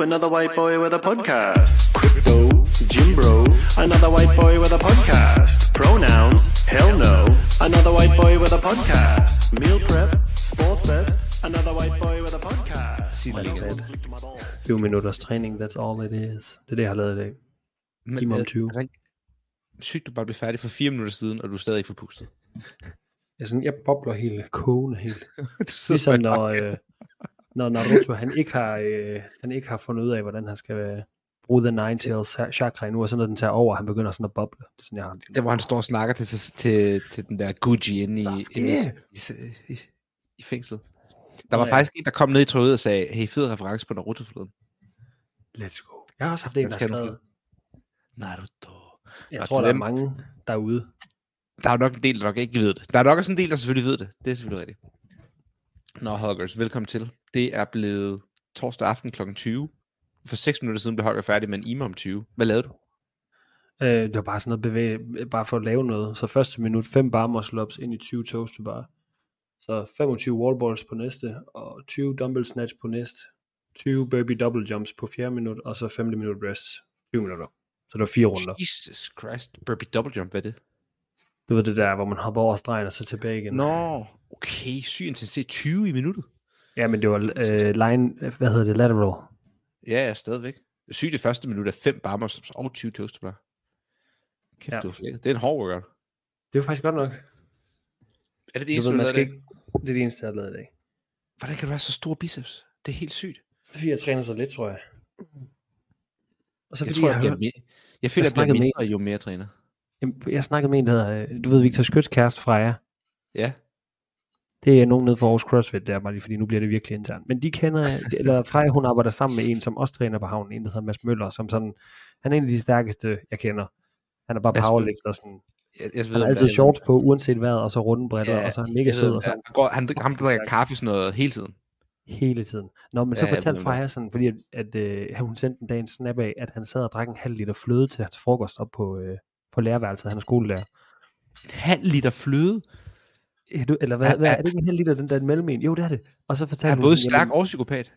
Ooh, another white boy with a podcast. Crypto, gym bro, another white boy with a podcast. Pronouns, hell no, another white boy with a podcast. Meal prep, sports bet, another white boy with a podcast. 7 minutters træning, that's all it is. Det er det, jeg har lavet i dag. Giv mig om 20. Sygt, du bare blev færdig for 4 minutter siden, og du er stadig ikke forpustet. Jeg bobler helt, kogende helt. Ligesom når Naruto, han ikke har fundet ud af, hvordan han skal bruge The Ninetales chakra endnu, og så når den tager over, han begynder sådan at boble. Det er sådan, jeg har det, hvor han står og snakker til den der Gucci inde i fængslet. Der var faktisk en, der kom ned i trådet og sagde, hey, fed reference på Naruto forleden. Let's go. Jeg har også haft en, der skrev Naruto. Jeg tror, der er mange derude. Der er nok en del, der nok ikke ved det. Der er nok også en del, der selvfølgelig ved det. Det er selvfølgelig rigtigt. Nå, Huggers, velkommen til. Det er blevet torsdag aften kl. 20. For 6 minutter siden blev Holger færdig med en email om 20. Hvad lavede du? Det var bare sådan noget bare for at lave noget. Så første minut, 5 bar muscle ups ind i 20 toaster bar. Så 25 wallballs på næste, og 20 dumbbell snatch på næste, 20 burpee double jumps på 4. minut, og så 5. minut rests, 20 minutter. Så det var 4 runder. Jesus Christ, burpee double jump, hvad er det? Det var det der, hvor man hopper over stregen og så tilbage igen. Nå, okay, syg intensitet 20 i minuttet. Ja, men det var lateral. Ja, stadigvæk. Syg det første minut af 5 bar muscle-ups og 20 toasterbar. Kæft, ja. Du det er en hård workout. Det var faktisk godt nok. Er det det eneste, du lavede i dag? Det er det eneste, jeg har lavet i dag. Hvordan kan du have så store biceps? Det er helt sygt. Det er fordi, jeg træner så lidt, tror jeg. Og så jeg føler, jeg bliver mindre, jo mere jeg træner. Jeg snakkede med en, der hedder, du ved, Victor Skyts kæreste, Freja. Ja. Det er nogen nede for Aarhus CrossFit, der bare lige, fordi nu bliver det virkelig internt. Men de kender, eller Freja, hun arbejder sammen med en, som også træner på havnen, en, der hedder Mads Møller, som sådan, han er en af de stærkeste, jeg kender. Han er bare powerlifter, sådan. Han har altid shorts på, uanset hvad, og så rundbrætter, og så er han mega sød. Og så han drikker kaffe sådan noget hele tiden. Hele tiden. Nå, men så fortalte Freja sådan, fordi at hun sendte en dag en snap af, at han sad og drak en halv liter fløde til hans frokost op på lærerværelset. Han er skolelærer. En halv liter fløde? Eller hvad er det ikke en halv liter, den der mellem en? Jo, det er det. Og så fortalte han både stærk og psykopat.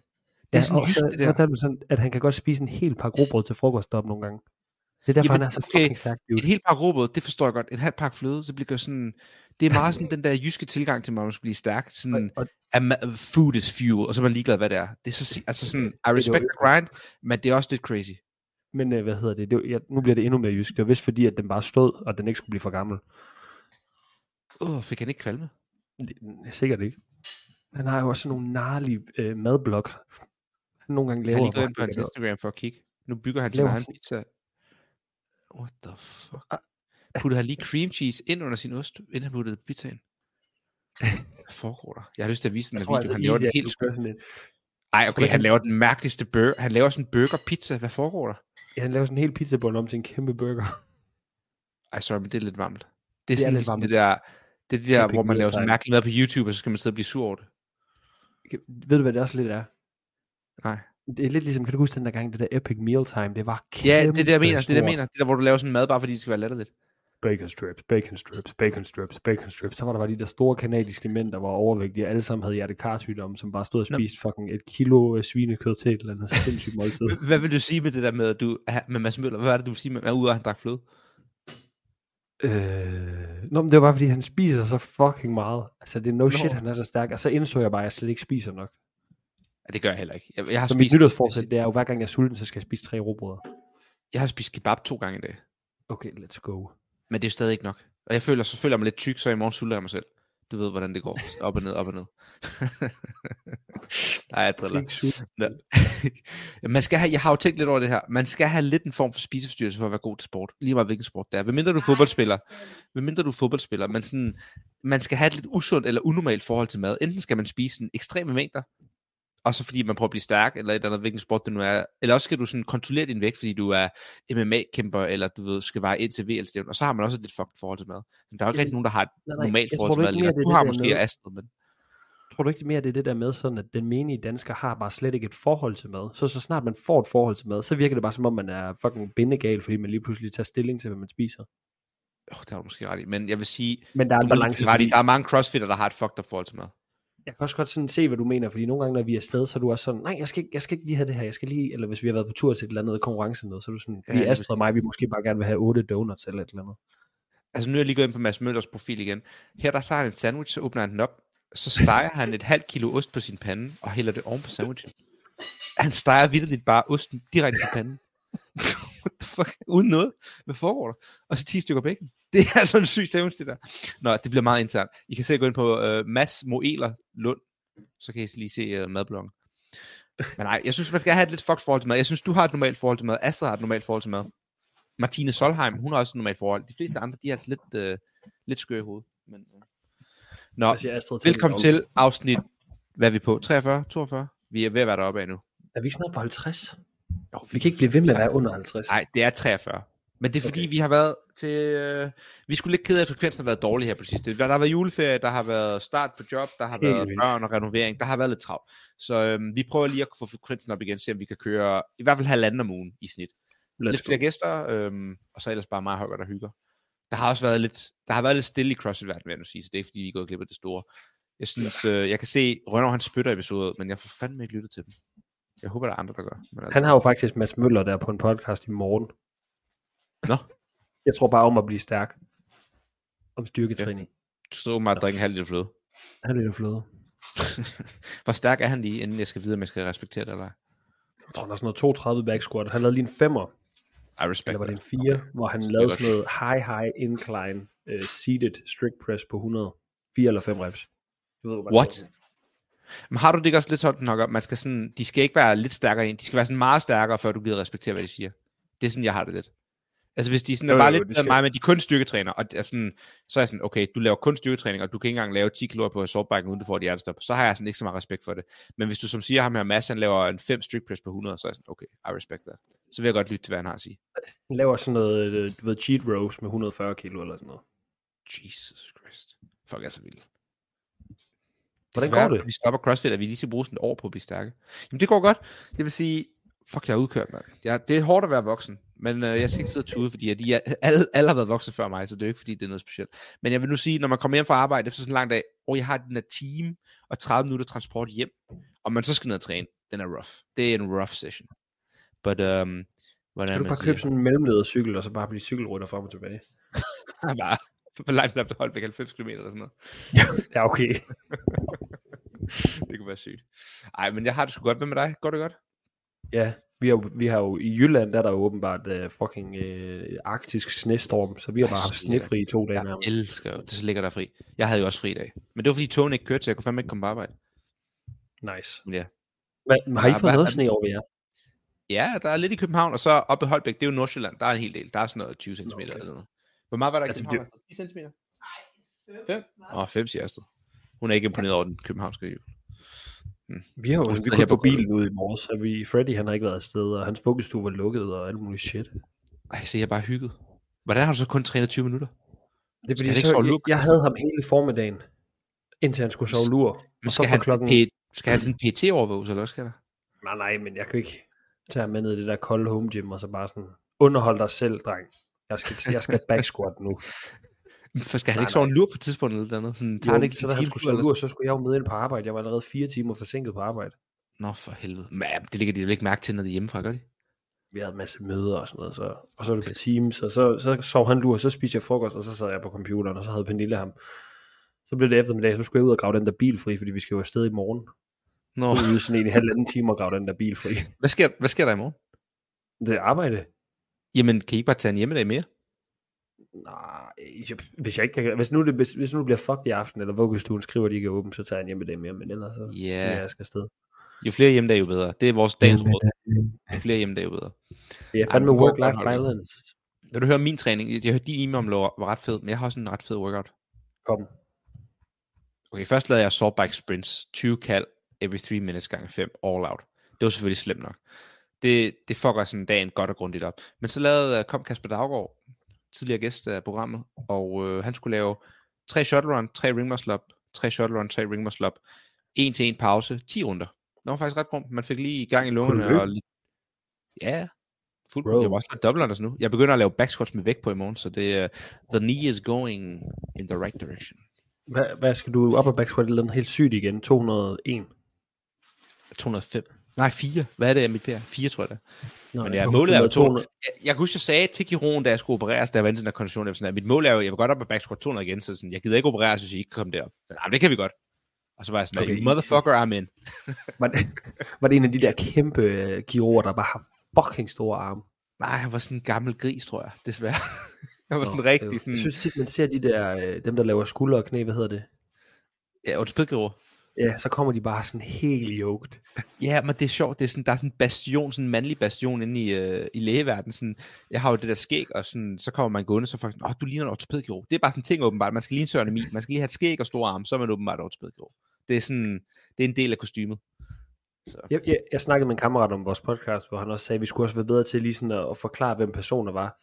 Det er sådan og så fortalte hun sådan, at han kan godt spise en hel pakke rugbrød til frokost op nogle gange. Det er derfor, han er så fucking stærk. En hel pakke rugbrød, det forstår jeg godt. En halv pakke fløde, det bliver sådan. Det er meget sådan den der jyske tilgang til, at man skal blive stærk. Sådan, food is fuel, og så er man ligeglad, hvad det er. Det er så, altså sådan, I respect the grind, men det er også lidt crazy. Men hvad hedder det? Nu bliver det endnu mere jysk. Det var vist fordi, at den bare stod, og den ikke skulle blive for gammel. Fik han ikke kvalme? Sikkert ikke. Han har jo også nogle gnarlige madblogs. Han nogle gange laver. Han lige gået ind på hans Instagram for at kigge. Nu bygger han sin egen pizza. What the fuck? Puttede han lige cream cheese ind under sin ost, inden han puttede pizzaen? Hvad foregår der? Jeg har lyst til at vise den her video. Altså, han laver den helt skønt. Ej, okay, han laver den mærkeligste burger. Han laver sådan en burger-pizza. Hvad foregår der? Ja, han laver sådan en hel pizzabund om til en kæmpe burger. Ej, sorry, men det er lidt varmt. Det er sådan lidt varmt. Det der hvor man laver sådan mærkeligt mad på YouTube, og så skal man sidde og blive sur over det. Ved du, hvad det også lidt er? Nej. Det er lidt ligesom, kan du huske den der gang, det der Epic Mealtime, det var kæmpe. Ja, det der, jeg mener. Det der, hvor du laver sådan mad, bare fordi det skal være lettere lidt. Bacon strips. Så var der bare de der store kanadiske mænd, der var overvægtige, og alle sammen havde hjertekarsygdomme, som bare stod og spiste fucking 1 kilo svinekød til et eller andet sindssygt måltid. Hvad vil du sige med det der med, at du med Mads Møller? Hvad var det, du vil sige med, at ude af han drak fløde? Men det var bare, fordi han spiser så fucking meget. Altså, det er shit, han er så stærk. Og så indså jeg bare, at jeg slet ikke spiser nok. Ja, det gør jeg heller ikke. Jeg har så spist. Mit nytårsforsæt, det er jo, hver gang jeg er sulten, så skal jeg spise 3 rugbrød. Jeg har spist kebab 2 gange i dag. Okay, let's go. Men det er stadig ikke nok. Og jeg føler, så føler jeg mig lidt tyk, så i morgen sulter jeg mig selv. Du ved, hvordan det går. Op og ned. Nej, jeg driller. Jeg har jo tænkt lidt over det her. Man skal have lidt en form for spiseforstyrrelse for at være god til sport. Lige meget hvilken sport det er. Hvem mindre du er fodboldspiller. Men sådan, man skal have et lidt usundt eller unormalt forhold til mad. Enten skal man spise sådan ekstreme mængder, og så fordi man prøver at blive stærk, eller et eller andet, hvilken sport det nu er. Eller også skal du sådan kontrollere din vægt, fordi du er MMA-kæmper, eller du ved, skal veje ind til VL-stævn. Og så har man også et lidt fucked forhold til mad. Men der er jo ikke rigtig nogen, der har et normalt forhold til mad. Du har måske Astrid, men. Tror du ikke mere, det er det der med, sådan at den menige dansker har bare slet ikke et forhold til mad? Så snart man får et forhold til mad, så virker det bare som om, man er fucking bindegal, fordi man lige pludselig tager stilling til, hvad man spiser. Det har du måske ret i. Men jeg vil sige, men der er mange crossfitter, der har et fucked up forhold til mad. Jeg kan også godt sådan se, hvad du mener, fordi nogle gange, når vi er afsted, så er du også sådan, nej, jeg skal ikke lige have det her, jeg skal lige, eller hvis vi har været på tur til et eller andet konkurrence noget, så er du sådan, vi Astrid og mig, vi måske bare gerne vil have 8 donuts eller et eller andet. Altså nu er jeg lige gået ind på Mads Møllers profil igen. Her der tager han en sandwich, så åbner han den op, så steger han et halvt kilo ost på sin pande, og hælder det oven på sandwichen. Han steger vildt bare osten direkte på panden. What the fuck? Uden noget. Hvad foregår der? Og så 10 stykker bacon. Det er sådan en syg sandwich, det der. Nå, det bliver meget internt. I kan selv gå ind på Mads Møller Lund. Så kan I lige se madbloggen. Men nej, jeg synes, man skal have et lidt fucks forhold til mad. Jeg synes, du har et normalt forhold til mad. Astrid har et normalt forhold til mad. Martine Solheim, hun har også et normalt forhold. De fleste andre, de er altså lidt skøre i hovedet. Men, Nå, velkommen til afsnit, hvad er vi på? 43? 42? Vi er ved at være deroppe af nu. Er vi ikke snart på 50? Jo, vi kan ikke blive ved med at være under 50. Nej, det er 43. Men det er fordi, okay, vi har været til... vi skulle lidt kede af, at frekvensen har været dårlig her på det sidste. Der har været juleferie, der har været start på job, der har været børn og renovering, der har været lidt travlt. Så vi prøver lige at få frekvensen op igen, se om vi kan køre i hvert fald 1,5 om ugen i snit. Lidt flere gæster, og så ellers bare mig og Holger, der hygger. Der har været lidt stille i CrossFit-verdenen, vil jeg nu sige, så det er ikke fordi, vi er gået glip af det store. Jeg synes, jeg kan se Rønner, han spytter episodet, men jeg får fandme ikke lyttet til dem. Jeg håber, der er andre, der gør. Men altså... Han har jo faktisk Mads Møller der på en podcast i morgen. Nå? Jeg tror bare om at blive stærk. Om styrketræning. Ja. Du står bare at drikke en halv liter fløde. Halv liter fløde. Hvor stærk er han lige, inden jeg skal vide, om jeg skal respektere det, eller? Jeg tror, der er sådan noget 32 back squat. Han lavede lige en 5'er. I respect. Eller var det en 4, okay, hvor han lavede sådan noget high incline seated strict press på 104 eller 5 reps. What? Men har du det ikke også lidt sådan nok op? Man skal sådan, de skal ikke være lidt stærkere ind. De skal være sådan meget stærkere, før du gider respektere, hvad de siger. Det er sådan, jeg har det lidt. Altså hvis de sådan er bare lidt bedre mig, men de kun styrketræner, og sådan, så er jeg sådan, okay, du laver kun styrketræning, og du kan ikke engang lave 10 kalorier på assaultbike, uden du får et hjertestop. Så har jeg sådan ikke så meget respekt for det. Men hvis du som siger ham her, Mads, han laver en 5 strict press på 100, så er jeg sådan, okay, I respect that. Så vil jeg godt lytte til, hvad han har at sige. Han laver sådan noget, du ved, cheat rows med 140 kilo eller sådan noget. Jesus Christ. Fuck, er så vildt. Hvordan går det? Vi stopper CrossFit, at vi lige skal bruge sådan et år på at blive stærke. Jamen det går godt. Det vil sige, fuck, jeg er udkørt, mand. Det er hårdt at være voksen, men jeg skal ikke sidde og tude, fordi alle har været voksne før mig, så det er jo ikke, fordi det er noget specielt. Men jeg vil nu sige, når man kommer hjem fra arbejde efter sådan en lang dag, jeg har den her time og 30 minutter transport hjem, og man så skal ned og træne, den er rough. Det er en rough session. But, skal du bare købe sådan en mellemleder cykel, og så bare blive cykelrytter frem og tilbage? Bare på Leipzig til Holbæk 90 km eller sådan noget. Ja, okay. Det kunne være sygt. Ej, men jeg har det sgu godt. Hvad med dig? Går det godt? Ja, vi har jo i Jylland, der er der jo åbenbart fucking arktisk snestorm, så vi har bare haft snefri i 2 dage. Jeg elsker jo, det så ligger der fri. Jeg havde jo også fri i dag. Men det var fordi togene ikke kørte, så jeg kunne fandme ikke komme på arbejde. Nice. Ja. Men har I fået noget sne over jer? Ja, der er lidt i København, og så oppe i Holbæk, det er jo Nordsjælland, der er en hel del. Der er sådan noget 20 cm eller sådan noget. Hvor meget var der i København? 10 cm? Nej, 5. Åh, 5 siger Astrid. Hun er ikke imponeret over den københavnske jul. Vi har jo vi kunne på bilen ud i morges, så Freddy han har ikke været afsted, og hans bukkestue var lukket og alt muligt shit. Ej, så jeg bare hygget. Hvordan har du så kun trænet 20 minutter? Det er fordi, jeg havde ham hele formiddagen, indtil han skulle sove lur. Men skal han sådan en PT-overvågelse, eller hvad skal der? Nej, men jeg kan ikke tage ham med ned i det der kolde home gym, og så bare sådan, underhold dig selv, dreng. Jeg skal back squat nu. For skal han ikke sove en lur på et tidspunkt eller noget? Sådan, jo, han ikke så da han skulle sove en lur, så skulle jeg jo med ind på arbejde. Jeg var allerede 4 timer forsinket på arbejde. Nå for helvede. Men, det ligger de jo ikke mærke til, når de er hjemmefra, gør de? Vi havde en masse møder og sådan noget. Og så var det på Teams, og så sov han lur, så spiste jeg frokost, og så sad jeg på computeren, og så havde Pernille ham. Så blev det eftermiddag, så skulle jeg ud og grave den der bil fri, fordi vi skal jo afsted i morgen. Nå. Så ude sådan en i 1,5 time og grave den der bil fri. Hvad sker der i morgen? Det er arbejde. Jamen, kan I ikke bare tage en hjemmedag mere? Nej, hvis nu bliver fucked i aften, eller vuggestuen skriver, de ikke er åben, så tager jeg en hjemmedag mere, men ellers så jeg skal afsted. Jo flere hjemmedage, jo bedre. Det er vores dagens råd. Jo flere hjemmedage, jo bedre. Det er fandme work-life balance. Når du hører min træning, jeg hørte din email om lov, var ret fed, men jeg har også en ret fed workout. Kom. Okay, først lavede jeg assaultbike sprints, 20 kald, every 3 minutes gange 5, all out. Det var selvfølgelig slemt nok. Det fucker sådan dagen godt og grundigt op. Men så kom Kasper Daggaard, tidligere gæst af programmet, og han skulle lave 3 shuttle run, 3 ring muscle up, 3 shuttle run, 3 ring muscle up, 1-1 pause, 10 runder. Det var faktisk ret grumt. Man fik lige i gang i lungerne. Og ja, fuldt. Jeg var også lidt dobbeltrunder nu. Jeg begynder at lave back squats med vægt på i morgen, så det the knee is going in the right direction. Hvad skal du upper back squat eller helt sygt igen? 201? 205. Nej, 4. Hvad er det, mit pære? 4, tror jeg da. Nå, men jeg målet er jo 200. Jeg kan huske, jeg sagde til kirurgen, da jeg skulle opereres, da jeg var inde til den her kondition, sådan, at mit mål er jo, jeg vil godt op og back squat 200 igen, så sådan, jeg gider ikke opereres, hvis I ikke kom derop. Men nej, det kan vi godt. Og så var jeg sådan, okay, motherfucker, I'm in. Var det en af de der kæmpe kirurger, der bare har fucking store arme? Nej, jeg var sådan en gammel gris, tror jeg, desværre. Jeg var sådan rigtig sådan... Jeg synes tit, man ser de der, dem der laver skulder og knæ, hvad hedder det? Ja, ortopædkirurger. Ja, så kommer de bare sådan helt joked. Ja, men det er sjovt, det er sådan, der er sådan en bastion, sådan en mandlig bastion inde i lægeverdenen. Sådan, jeg har jo det der skæg, og sådan, så kommer man gående, så folk sådan, du ligner en ortopædkirurg. Det er bare sådan en ting åbenbart, man skal ligne Søren Emil, man skal lige have et skæg og store arme, så er man åbenbart ortopædkirurg. Det er sådan, det er en del af kostymet. Så. Jeg snakkede med en kammerat om vores podcast, hvor han også sagde, at vi skulle også være bedre til lige sådan at forklare, hvem personer var.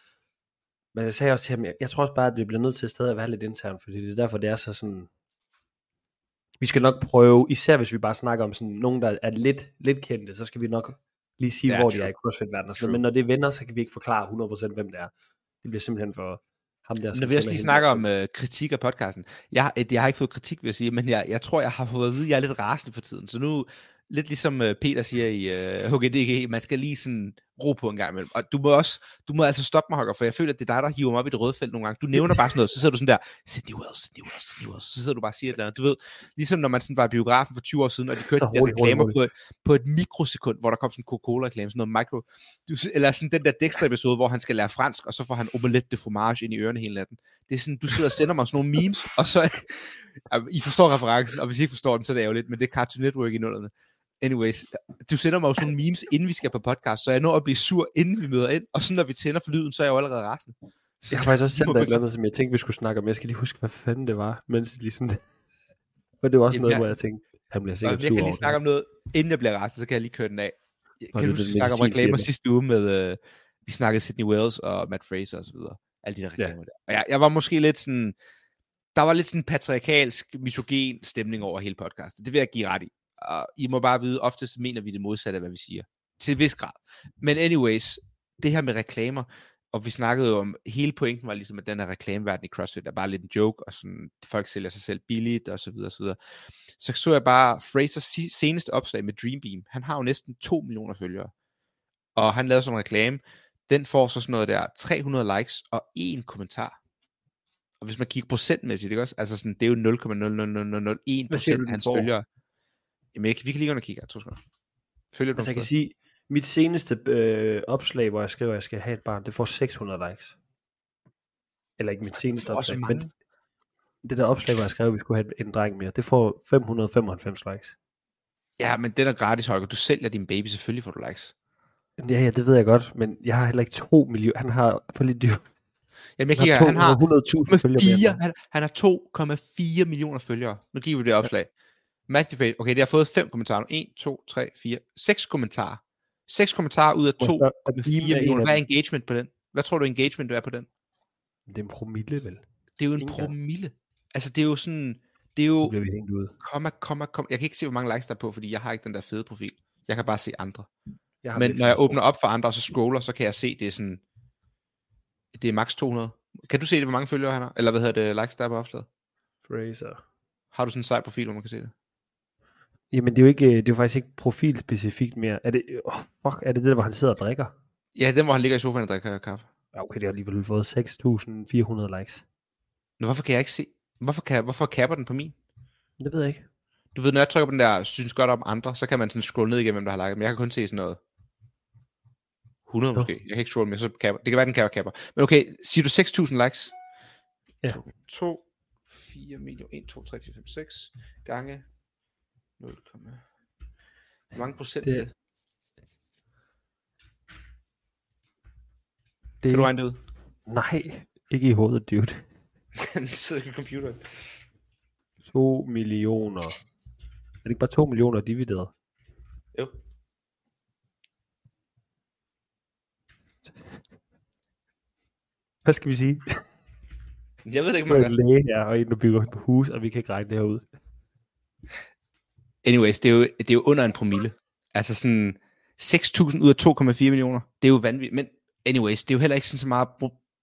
Men jeg sagde også til ham, jeg tror også bare, at vi bliver nødt til stadig at være lidt internt, fordi det er derfor, det er så sådan... Vi skal nok prøve, især hvis vi bare snakker om sådan nogen, der er lidt kendte, så skal vi nok lige sige, hvor de er i CrossFit-verdenen. Men når det vender, så kan vi ikke forklare 100% hvem det er. Det bliver simpelthen for ham der. Når vi også lige snakker om kritik af podcasten. Jeg har ikke fået kritik, vil jeg sige, men jeg tror, jeg har fået at vide, at jeg er lidt rasende for tiden. Så nu, lidt ligesom Peter siger i HGDG, man skal lige sådan ro på en gang imellem. Og du må altså stoppe mig, Holger, for jeg føler, at det er dig, der hiver mig op i det røde felt nogle gange. Du nævner bare sådan noget, så sidder du sådan der, Sydney Wells, så sidder du bare og siger et eller andet. Du ved, ligesom når man sådan var i biografen for 20 år siden, og de kørte reklamer på et mikrosekund, hvor der kom sådan en Coca-Cola-reklame, sådan noget eller sådan den der Dexter-episode, hvor han skal lære fransk, og så får han omelette de fromage ind i ørerne hele natten. Det er sådan, du sidder og sender mig sådan nogle memes, og så, I forstår referencen, og hvis I ikke forstår den, så er det jo lidt, men det er Cartoon Network i nullerne. Anyways, du sender mig jo sådan memes, inden vi skal på podcast, så jeg når at blive sur, inden vi møder ind, og så når vi tænder for lyden, så er jeg jo allerede rasende. Jeg har faktisk også sendt et eller andet, som jeg tænkte, vi skulle snakke om. Jeg skal lige huske, hvad fanden det var, mens lige sådan... Men det var også noget, hvor jeg tænkte, han bliver sikkert sur. Jeg kan lige snakke om noget, inden jeg bliver rasende, så kan jeg lige køre den af. Kan du snakke om reklamer sidste uge med... Vi snakkede Sydney Wells og Matt Fraser og så videre. Alle de der reklamer der. Og jeg var måske lidt sådan... Der var lidt sådan en patriarkalsk, misogen stemning over hele podcasten. Det vil jeg give ret i. Og I må bare vide, oftest mener vi det modsatte af, hvad vi siger. Til vis grad. Men anyways, det her med reklamer, og vi snakkede jo om, hele pointen var ligesom, at den her reklameverden i CrossFit er bare lidt en joke, og sådan, folk sælger sig selv billigt, og så videre, så videre. Så jeg bare Frasers seneste opslag med Dreambeam. Han har jo næsten 2 millioner følgere. Og han lavede sådan en reklame. Den får så sådan noget der, 300 likes og 1 kommentar. Og hvis man kigger procentmæssigt, ikke også? Altså sådan, det er jo 0,00001% af hans følgere. Jamen, vi kan lige gå og kigge, jeg tror jeg. Altså, jeg kan sige, mit seneste opslag, hvor jeg skriver, at jeg skal have et barn, det får 600 likes. Eller ikke mit seneste opslag, men det der opslag, hvor jeg skrev, at vi skulle have en dreng mere, det får 595 likes. Ja, men den er gratis, Holger. Du sælger din baby, selvfølgelig får du likes. Ja, det ved jeg godt, men jeg har heller ikke 2 millioner. Han har for lidt dyrt. Jamen, jeg kigger, han har 2,4 millioner følgere. Nu giver vi det opslag. Ja. Magnificat. Okay, det har fået 5 kommentarer. 1, 2, 3, 4, 6 kommentarer. 6 kommentarer ud af 2,4 millioner. Hvad er engagement på den? Hvad tror du engagement er på den? Det er en promille, vel? Det er jo en promille. Altså, det er jo sådan... Det er jo... Det bliver vi hængt ud. Jeg kan ikke se, hvor mange likes der er på, fordi jeg har ikke den der fede profil. Jeg kan bare se andre. Men når jeg åbner op for andre, og så scroller, så kan jeg se, det er sådan... Det er maks 200. Kan du se det, hvor mange følgere han har? Eller hvad hedder det? Likes der er på opslaget? Fraser. Har du sådan en sej profil, hvor man kan se det? Jamen det er jo faktisk ikke profilspecifikt mere. Er det der, hvor han sidder og drikker? Ja, den, hvor han ligger i sofaen og drikker kaffe. Okay, det har alligevel fået 6.400 likes. Nå, hvorfor kan jeg ikke se? Hvorfor kapper den på min? Det ved jeg ikke. Du ved, når jeg trykker på den der, synes godt om andre, så kan man sådan scrolle ned igennem, hvem der har liket. Men jeg kan kun se sådan noget 100 måske. Jeg kan ikke scrolle mere, så kapper. Det kan være, den kapper. Men okay, siger du 6.000 likes? Ja. 2, 4 millioner, 1, 2, 3, 4, 5, 6 gange... 0, hvor mange procent det er det? Kan du regne det ud? Nej, ikke i hovedet, dude. Det sidder ikke i computeren. 2 millioner. Er det ikke bare 2 millioner divideret? Jo. Hvad skal vi sige? Jeg ved det ikke, man kan. Læge er, og en, der bygger på hus, og vi kan ikke regne det her ud. Anyways, det er jo under en promille. Altså sådan 6.000 ud af 2,4 millioner. Det er jo vanvittigt. Men anyways, det er jo heller ikke sådan så meget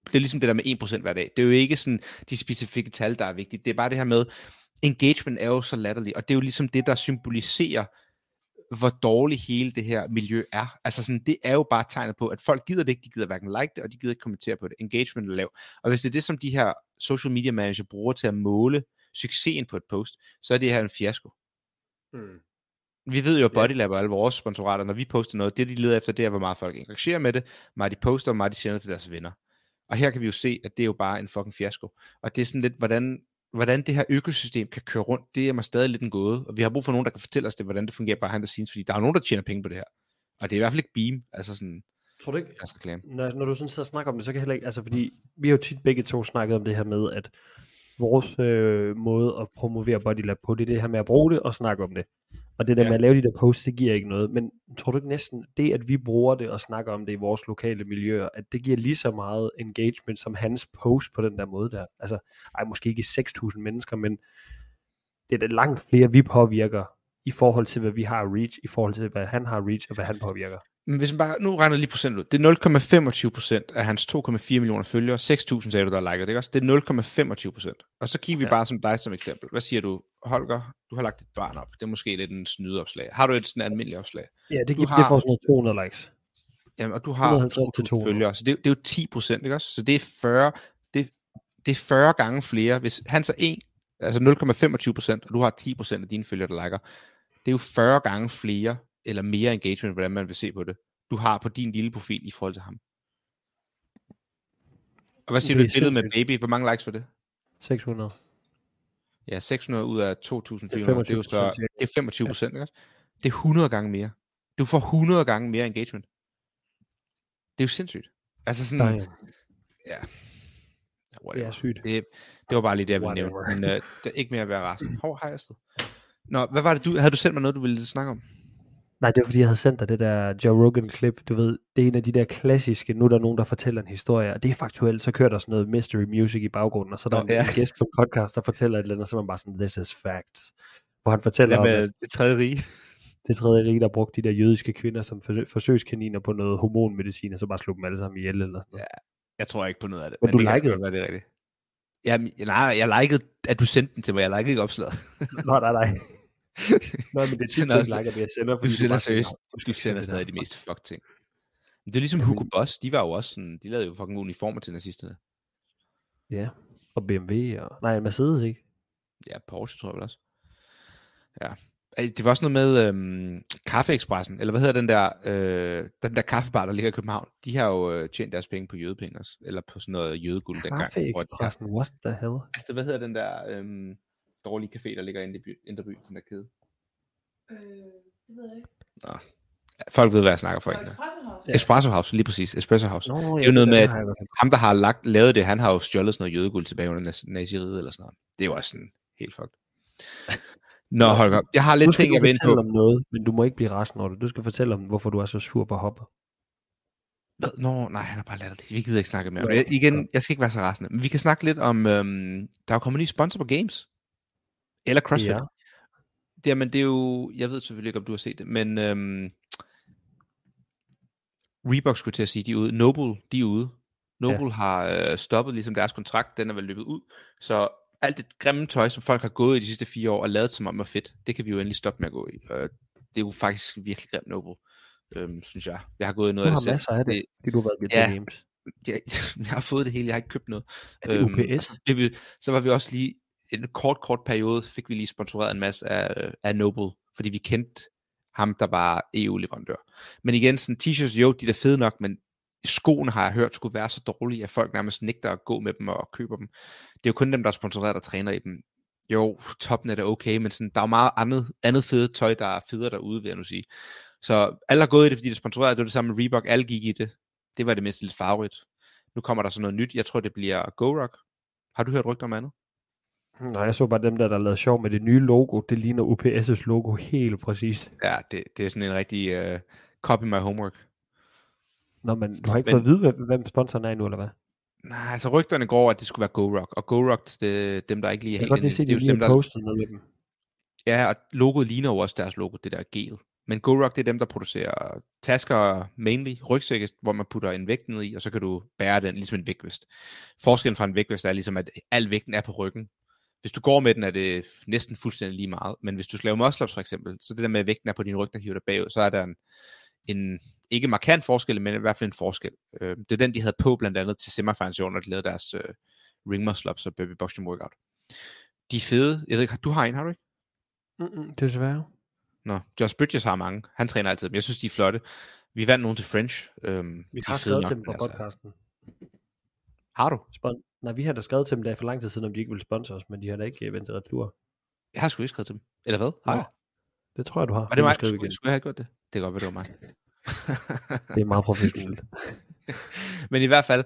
det er ligesom det der med 1% hver dag. Det er jo ikke sådan de specifikke tal, der er vigtige. Det er bare det her med, engagement er jo så latterlig, og det er jo ligesom det, der symboliserer, hvor dårligt hele det her miljø er. Altså sådan, det er jo bare tegnet på, at folk gider det ikke, de gider hverken like det, og de gider ikke kommentere på det. Engagement er lav. Og hvis det er det, som de her social media manager bruger til at måle succesen på et post, så er det her en fiasko. Hmm. Vi ved jo, at Bodylab og alle vores sponsorater, når vi poster noget, det de leder efter, det er, hvor meget folk engagerer med det, meget de poster, og meget de sender til deres venner. Og her kan vi jo se, at det er jo bare en fucking fiasko. Og det er sådan lidt, hvordan det her økosystem kan køre rundt, det er mig stadig lidt en gåde, og vi har brug for nogen, der kan fortælle os det, hvordan det fungerer behind the scenes, fordi der er nogen, der tjener penge på det her, og det er i hvert fald ikke Beam, altså sådan. Tror du ikke? Når du sådan sidder og snakker om det, så kan jeg heller ikke, altså fordi, vi har jo tit begge to snakket om det her med, at vores måde at promovere Bodylab på, det er det her med at bruge det og snakke om det, og det der med at lave de der posts, det giver ikke noget, men tror du ikke næsten, det at vi bruger det og snakker om det i vores lokale miljøer, at det giver lige så meget engagement som hans post på den der måde der, altså måske ikke 6.000 mennesker, men det er da langt flere vi påvirker i forhold til hvad vi har reach, i forhold til hvad han har reach og hvad han påvirker. Men hvis man bare, nu regner lige procent ud, det er 0,25% af hans 2,4 millioner følgere, 6.000 sagde du, der har liket, ikke også? Det er 0,25%. Og så kigger vi bare som dig som eksempel. Hvad siger du, Holger? Du har lagt dit barn op. Det er måske lidt en snydeopslag. Har du et sådan almindeligt opslag? Ja, det får sådan 200 likes. Jamen, og du har 2.000 følgere, så det er jo 10%, ikke også? Så det er 40, det er 40 gange flere. Hvis han så 0,25%, og du har 10% af dine følgere, der liker, det er jo 40 gange flere, eller mere engagement, hvordan man vil se på det, du har på din lille profil i forhold til ham. Og hvad siger du, et billede med baby, hvor mange likes var det? 600. Ja, 600 ud af 2.400, det er 25%, ikke? Det er 100 gange mere. Du får 100 gange mere engagement. Det er jo sindssygt. Altså sådan, det er sygt. Det var bare lige det, jeg ville nævne, men der er ikke mere at være resten. Nå, hvad var det, havde du sendt mig noget, du ville snakke om? Nej, det var fordi, jeg havde sendt dig det der Joe Rogan-klip. Du ved, det er en af de der klassiske, nu er der nogen, der fortæller en historie, og det er faktuelt, så kører der sådan noget mystery music i baggrunden, og så er der en gæst på podcast, der fortæller et eller andet, så man bare sådan, this is facts. Hvor han fortæller om det tredje rige. Det tredje rige, der brugte de der jødiske kvinder som forsøgskaniner på noget hormonmedicin, og så bare slog dem alle sammen ihjel eller sådan noget. Ja, jeg tror ikke på noget af det. Men du likede det? Det rigtigt. Nej, jeg likede, at du sendte den til mig. Jeg likede ikke opslaget. Nej. Nå, men det er også, lager, jeg sender, fordi du sender stadig de mest fucked ting. Men det er ligesom Hugo Boss, de var jo også sådan, de lavede jo fucking uniformer til nazisterne. Ja, og BMW og... Nej, Mercedes, ikke? Ja, Porsche tror jeg vel også. Ja. Det var også noget med Kaffeexpressen, eller hvad hedder den der kaffebar, der ligger i København. De har jo tjent deres penge på jødepenge også, eller på sådan noget jødeguld dengang. Kaffeexpressen, what the hell? Altså, hvad hedder den der... dårlige café, der ligger inde i Indre By, den der kæde. Det ved jeg ikke. Nå. Folk ved, hvad jeg snakker for. Espresso House. Espresso House, lige præcis. Espresso House. Nå, det er jo noget med, at ham, der har lavet det, han har jo stjålet sådan noget jødeguld tilbage under naziriget eller sådan noget. Det er jo også sådan helt fucked. Nå, Holger, jeg har lidt ting at vente på. Du skal fortælle om noget, men du må ikke blive rasende over det. Du skal fortælle om, hvorfor du er så sur på Hopper. Nå, nej, han er bare latterlig. Vi gider ikke snakke mere. Jeg skal ikke være så rasende. Men vi kan snakke lidt om, der er kommet nye sponsor på Games. Eller CrossFit. Ja. Jamen, det er jo... Jeg ved selvfølgelig ikke, om du har set det, men... Reebok skulle til at sige, de er ude. NoBull, de er ude. NoBull har stoppet ligesom deres kontrakt. Den er vel løbet ud. Så alt det grimme tøj, som folk har gået i de sidste 4 år og lavet som om er fedt, det kan vi jo endelig stoppe med at gå i. Det er jo faktisk virkelig grimt NoBull, synes jeg. Jeg har gået i noget af det selv. Du har masser af det, fordi du har været i Games. Jeg har fået det hele. Jeg har ikke købt noget. Er det UPS? Så var vi også lige... En kort periode fik vi lige sponsoreret en masse af NoBull, fordi vi kendte ham, der var EU-leverandør. Men igen, sådan t-shirts, jo, de er da fede nok, men skoene har jeg hørt skulle være så dårlige, at folk nærmest nægter at gå med dem og køber dem. Det er jo kun dem, der er sponsoreret og træner i dem. Jo, toppen er da okay, men sådan, der er jo meget andet fede tøj, der er federe derude, vil jeg nu sige. Så alle har gået i det, fordi det er sponsoreret, det var det samme med Reebok, alle gik i det. Det var det mest lidt farverigt. Nu kommer der så noget nyt, jeg tror det bliver GoRuck. Har du hørt rygter om andet? Nej, jeg så bare dem der lavede sjov med det nye logo. Det ligner UPS' logo helt præcist. Ja, det er sådan en rigtig copy my homework. Nå, men du har ikke fået at vide, hvem sponsoren er endnu, eller hvad? Nej, så altså, rygterne går over, at det skulle være GoRuck. Og GoRuck, det er dem, der ikke lige har... Jeg kan godt se, de lige har postet noget med dem. Ja, og logoet ligner jo også deres logo, det der gel. Men GoRuck, det er dem, der producerer tasker, mainly rygsække, hvor man putter en vægt ned i, og så kan du bære den ligesom en vægtvest. Forskellen fra en vægtvest er ligesom, at al vægten er på ryggen. Hvis du går med den, er det næsten fuldstændig lige meget. Men hvis du skal lave muscle-ups for eksempel, så det der med, at vægten er på din ryg, der hiver dig bagud, så er der en ikke markant forskel, men i hvert fald en forskel. Det er den, de havde på blandt andet til semifinals i år, når de lavede deres ring muscle-ups og burpee boxing workout. De er fede. Jeg ved ikke, du har en, har du ikke? Desværre. Nå, Josh Bridges har mange. Han træner altid, men jeg synes, de er flotte. Vi vandt nogen til French. Vi har skrevet til dem på podcasten. Har du? Nej, vi har da skrevet til dem, der for lang tid siden, om de ikke ville sponsor os, men de har da ikke ventet retur. Jeg har sgu ikke skrevet til dem. Eller hvad? Har jeg? Det tror jeg, du har. Var det mig? Skulle jeg have gjort det? Det er godt, at det var mig. Det er meget professionelt. Men i hvert fald,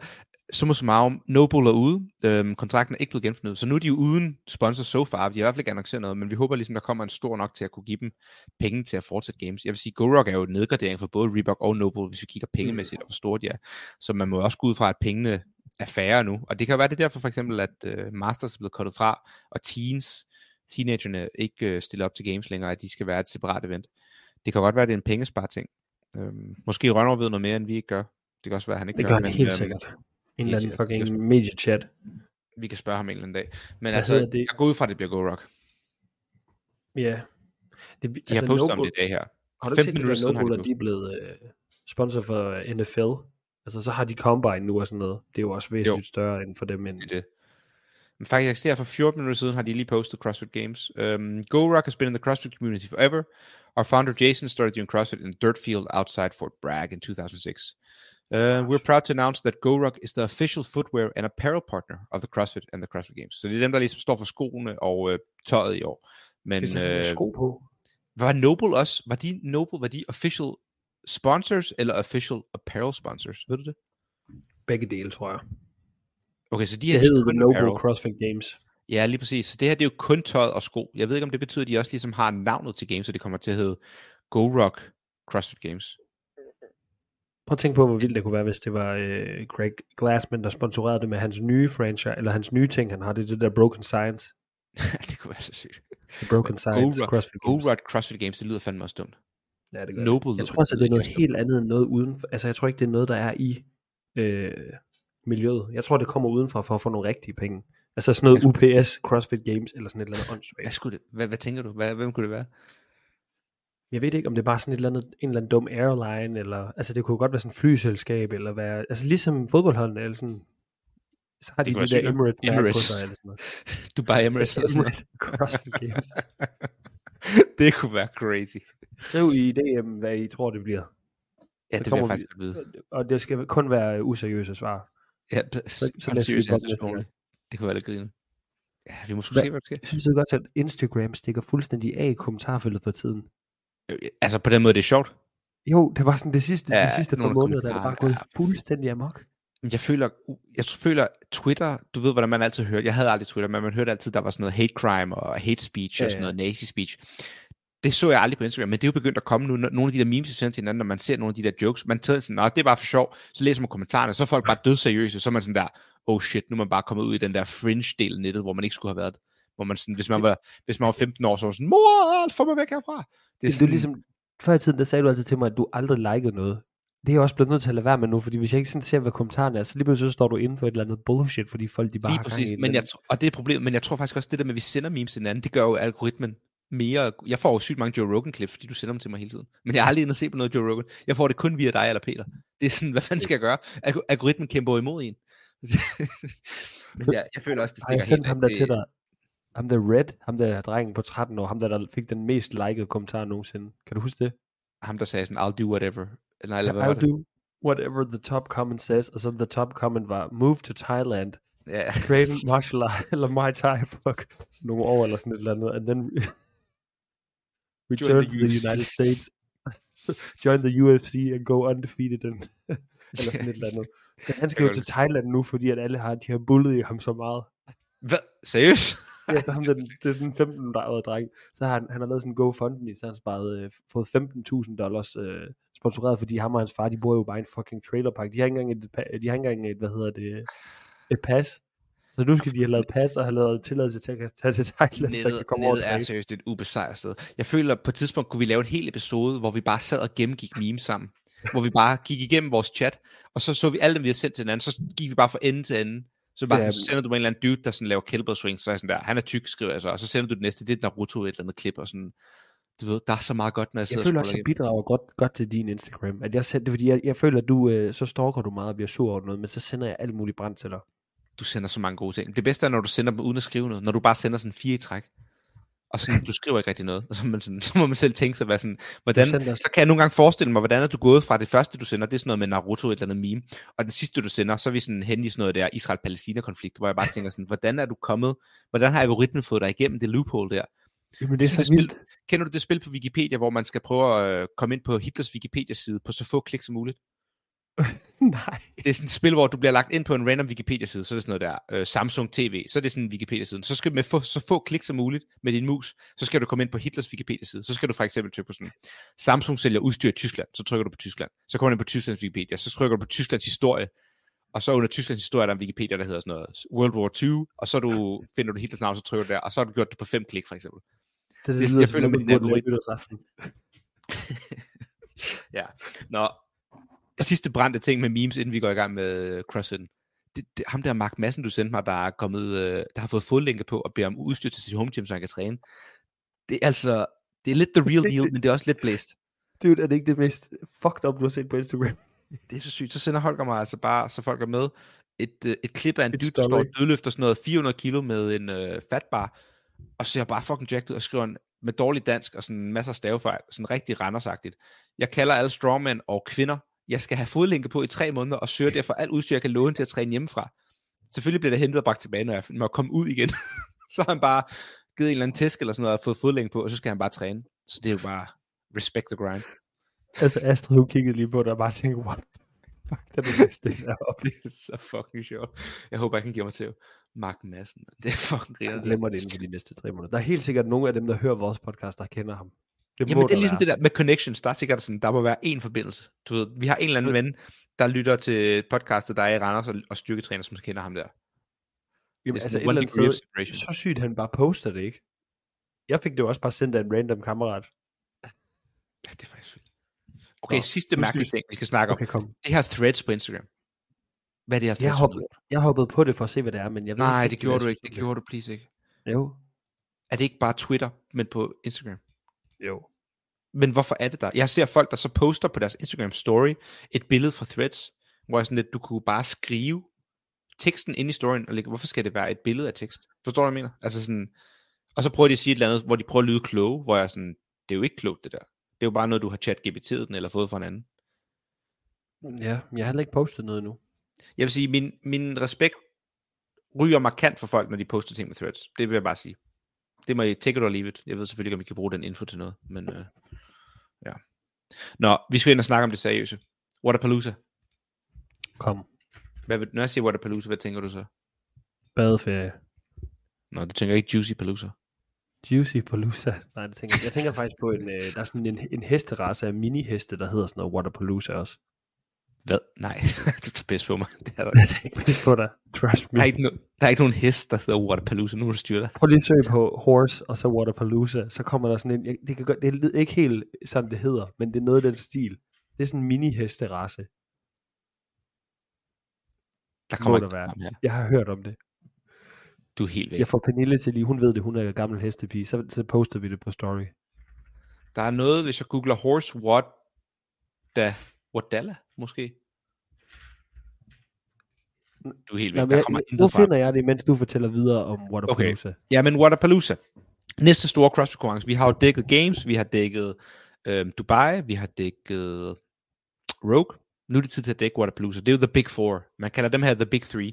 summa summarum, NoBull er ude. Kontrakten er ikke blevet genfornyet, så nu er de jo uden sponsor so far. De har i hvert fald ikke annonceret noget, men vi håber ligesom, der kommer en stor nok til at kunne give dem penge til at fortsætte games. Jeg vil sige, GoRuck er jo en nedgradering for både Reebok og NoBull, hvis vi kigger pengemæssigt og hvor store de er. Så man må også gå ud fra, at pengene er færre nu. Og det kan være det derfor for eksempel, at Masters er blevet cuttet fra, og teenagerne ikke stiller op til games længere, at de skal være et separat event. Det kan godt være, at det er en pengesparting. Måske Rønner ved noget mere, end vi ikke gør. Det kan også være, han ikke det gør. Det gør han helt sikkert. En eller anden fucking mediechat. Vi kan spørge ham en eller anden dag. Men altså, jeg går ud fra, at det bliver GoRuck. Ja. Yeah. De har postet om det i dag her. Har du set, at NoBull er blevet sponsor for NFL? Altså, så har de Combine nu og sådan noget. Det er jo også væsentligt større end for dem. End... Det. Men faktisk, der for 14 minutter siden har de lige postet CrossFit Games. GoRuck has been in the CrossFit community forever. Our founder Jason started doing CrossFit in a dirt field outside Fort Bragg in 2006. We're proud to announce that GoRuck is the official footwear and apparel partner of the CrossFit and the CrossFit Games. Så det er dem, der ligesom står for skoene og tøjet i år. Men det er sko på. Var NoBull også? Var de official sponsors eller official apparel sponsors? Ved du det? Begge dele, tror jeg. Okay, så de hedder The NoBull CrossFit Games. Ja, lige præcis. Så det her, det er jo kun tøjet og sko. Jeg ved ikke, om det betyder, at de også ligesom har navnet til games, så det kommer til at hedde GoRuck CrossFit Games. Prøv at tænke på, hvor vildt det kunne være, hvis det var Greg Glassman, der sponsorerede det med hans nye franchise, eller hans nye ting, han har. Det er det der Broken Science. Det kunne være så sygt. The Broken Science, CrossFit Games, det lyder fandme også dumt. Ja, det gør NoBull. Jeg tror også, at det er noget helt andet end noget udenfor. Altså, jeg tror ikke, det er noget, der er i miljøet. Jeg tror, det kommer udenfra for at få nogle rigtige penge. Altså sådan noget UPS, CrossFit Games, eller sådan et eller andet åndssvagt. Hvad skulle det? Hvad tænker du? Hvem kunne det være? Jeg ved ikke, om det er bare sådan et eller andet, en eller anden dum airline, eller, altså det kunne godt være sådan et flyselskab, eller være, altså ligesom fodboldholdene, eller sådan, så har de det der Emirates. På sig, eller sådan noget. Dubai Emirates. Eller sådan noget. CrossFit Games. Det kunne være crazy. Skriv i DM, hvad I tror, det bliver. Ja, det bliver faktisk vide. Og det skal kun være useriøse svar. Ja, så lad os det. Det kunne være lidt grine. Ja, vi må se, hvad der sker. Jeg synes det godt, at Instagram stikker fuldstændig af i kommentarfeltet for tiden. Altså på den måde, det er sjovt. Jo, det var sådan det sidste par måneder, der er bare gået fuldstændig amok. Jeg føler Twitter, du ved, hvordan man altid hørte. Jeg havde aldrig Twitter, men man hørte altid, der var sådan noget hate crime og hate speech og sådan noget nazi speech. Det så jeg aldrig på Instagram, men det er jo begyndt at komme nu. Nogle af de der memes, der sender til hinanden, når man ser nogle af de der jokes, man tager sådan, det er bare for sjov, så læser man kommentarerne, så er folk bare dødseriøse, så er man sådan der, oh shit, nu er man bare kommet ud i den der fringe-del af nettet, hvor man ikke skulle have været. Hvor man sådan, hvis man var 15 år, så var sådan, mor, få mig væk herfra. Det er ligesom, før i tiden, der sagde du altid til mig, at du aldrig likede noget. Det er jeg også blevet nødt til at lade være med nu, fordi hvis jeg ikke sådan ser, hvad kommentarerne er, så lige pludselig står du inde for et eller andet bullshit, fordi folk de bare har gang i men jeg, og det er problemet, men jeg tror faktisk også, det der med, at vi sender memes til hinanden, det gør jo algoritmen mere. Jeg får jo sygt mange Joe Rogan-klips, fordi du sender dem til mig hele tiden. Men jeg har aldrig inde at se på noget Joe Rogan. Jeg får det kun via dig eller Peter. Det er sådan, hvad fanden skal jeg gøre? Algoritmen kæmper imod en. Men jeg føler også, det stikker helt ham der til dig. Ham der Red, ham der drengen på 13 år, ham der fik den mest likede kommentar nogensinde. Kan du huske det? Ham der sagde sådan, I'll do whatever. Nej, I'll do whatever the top comment says. Og så the top comment var, move to Thailand. Yeah. Train martial art, eller Muay Thai, fuck. Nogle år eller sådan et eller andet. And then return to the United States. Join the UFC and go undefeated. And eller sådan et eller andet. Men han skal jo til Thailand nu, fordi at alle har, de har bullet i ham så meget. Hvad? Seriøst? Ja, så ham der, det er sådan en 15-årig dreng, så har han har lavet sådan en GoFundMe, så han sparet fået $15,000 sponsoreret, fordi ham og hans far, de bor jo bare i en fucking trailerpark. De har ikke engang et pas. Så nu skal de have lavet pas og have lavet tilladelse til at tage til Thailand, så kan komme over til. Nettet er seriøst et ubesejret sted. Jeg føler, på et tidspunkt kunne vi lave en hel episode, hvor vi bare sad og gennemgik memes sammen. Hvor vi bare gik igennem vores chat, og så vi alle dem, vi havde sendt til hinanden, så gik vi bare fra ende til anden. Så, bare, så sender du mig en eller anden dude, der sådan laver kettlebell swings, så er sådan der, han er tyk, skriver jeg så, og så sender du det næste, det er Naruto et eller andet klip, og sådan, du ved, der er så meget godt, når jeg sidder og scroller. Jeg føler også, jeg bidrager godt til din Instagram, at jeg sender det, fordi jeg føler, at du, så stalker du meget og bliver sur over noget, men så sender jeg alt muligt brand til dig. Du sender så mange gode ting. Det bedste er, når du sender dem uden at skrive noget, når du bare sender sådan 4 i træk. Og sådan, du skriver ikke rigtig noget, og så må man selv tænke sig, hvad sådan, hvordan, så kan jeg nogle gange forestille mig, hvordan er du gået fra det første, du sender, det er sådan noget med Naruto, et eller andet meme, og den sidste, du sender, så er vi sådan hen i sådan noget der Israel-Palæstina-konflikt, hvor jeg bare tænker sådan, hvordan er du kommet, hvordan har algoritmen fået dig igennem det loophole der? Jamen, det er så vildt. Kender du det spil på Wikipedia, hvor man skal prøve at komme ind på Hitlers Wikipedia-side på så få klik som muligt? Nej. Det er sådan et spil, hvor du bliver lagt ind på en random Wikipedia-side, så er det sådan noget der, Samsung TV, så er det sådan en Wikipedia-side, så skal du med så få klik som muligt med din mus, så skal du komme ind på Hitlers Wikipedia-side, så skal du for eksempel trykke på sådan, Samsung sælger udstyr i Tyskland, så trykker du på Tyskland, så kommer du ind på Tysklands Wikipedia, så trykker du på Tysklands historie, og så under Tysklands historie er der en Wikipedia, der hedder sådan noget World War II, og så du, finder du Hitlers navn, så trykker du der, og så har du gjort det på 5 klik for eksempel. Det jeg føler med din algoritme. Ja, nå. Sidste brændte ting med memes, inden vi går i gang med CrossFit. Ham der Mark Madsen, du sendte mig, der er kommet, der har fået fodlænke på og beder om udstyr til sit home gym, så han kan træne. Det er altså, det er lidt the real deal, men det er også lidt blæst. Dude, er det ikke det mest fucked up, du har set på Instagram? Det er så sygt. Så sender Holger mig altså bare, så folk er med, et klip af en dude, der står og dødløfter sådan noget 400 kilo med en fatbar, og ser bare fucking jacked ud og skriver en, med dårlig dansk og sådan masser af stavefejl, sådan rigtig Randersagtigt. Jeg kalder alle strongmen og kvinder. Jeg skal have fodlænke på i 3 måneder, og søger derfor alt udstyr, jeg kan låne til at træne hjemmefra. Selvfølgelig bliver det hentet og bragt tilbage, når jeg må komme ud igen. Så har han bare givet en eller anden tæsk eller sådan noget, og fået fodlænke på, og så skal han bare træne. Så det er jo bare respect the grind. Altså Astrid, hun kiggede lige på dig og bare tænkte, what? Det er det bedste, jeg har oplevet. Så fucking sjovt. Jeg håber, jeg kan give mig til Mark Madsen. Det er fucking rigtigt. Jeg glemmer det inden for de næste 3 måneder. Der er helt sikkert nogle af dem, der hører vores podcast, der kender ham. Jamen det er ligesom være. Det der med connections, der er sikkert sådan, der må være en forbindelse. Du ved, vi har en eller anden ven, der lytter til podcastet, der er i Randers og styrketræner, som kender ham der. Jamen altså et eller andet sted, så sygt han bare poster det, ikke? Jeg fik det jo også bare sendt af en random kammerat. Ja, det var sygt. Okay, nå, sidste mærkelige ting, vi skal snakke om. Kom. Det her threads på Instagram. Hvad er det her threads? Jeg hoppede på det for at se, hvad det er, men jeg ved nej, ikke. Nej, det gjorde du ikke. Det gjorde du please ikke. Jo. Er det ikke bare Twitter, men på Instagram? Jo. Men hvorfor er det der? Jeg ser folk, der så poster på deres Instagram story et billede fra threads, hvor jeg sådan lidt, du kunne bare skrive teksten ind i storyen, og lægge, hvorfor skal det være et billede af tekst? Forstår du, hvad jeg mener? Altså sådan, og så prøver de at sige et eller andet, hvor de prøver at lyde kloge, hvor jeg sådan, det er jo ikke klogt det der. Det er jo bare noget, du har chat-GPT'et den, eller fået fra en anden. Ja, jeg har heller ikke postet noget endnu. Jeg vil sige, min respekt ryger markant for folk, når de poster ting med threads. Det vil jeg bare sige. Det må I take it or leave it. Jeg ved selvfølgelig ikke, om I kan bruge den info til noget, men ja. Nå, vi skal ind og snakke om det seriøse. Wodapalooza. Kom. Når jeg siger Wodapalooza, hvad tænker du så? Badeferie. Nå, du tænker ikke Juicy Palooza. Juicy Palooza? Nej, det tænker jeg tænker faktisk på en, der er sådan en hesterace af mini-heste, der hedder sådan noget Wodapalooza også. Hvad? Nej, du tager bedst på mig. Det er der ikke på dig. Trust me. Der er ikke nogen hest, der hedder Wodapalooza. Nu må du styre dig. Prøv lige at søge på horse, og så Wodapalooza. Så kommer der sådan en... Det er ikke helt sådan, det hedder, men det er noget af den stil. Det er sådan en mini-hesterace. Der kommer ikke være. Ja. Jeg har hørt om det. Du er helt væk. Jeg får Pernille til lige. Hun ved det. Hun er en gammel hestepige. Så poster vi det på story. Der er noget, hvis jeg googler horse, what... Da... Wodala, måske? Du er helt væk. Nu finder jeg det, mens du fortæller videre om Wodapalooza. Okay. Ja, men Wodapalooza. Næste store crossfit-konkurrence. Vi har jo dækket Games, vi har dækket Dubai, vi har dækket Rogue. Nu er det tid til at dække Wodapalooza. Det er jo The Big Four. Man kalder dem her The Big Three.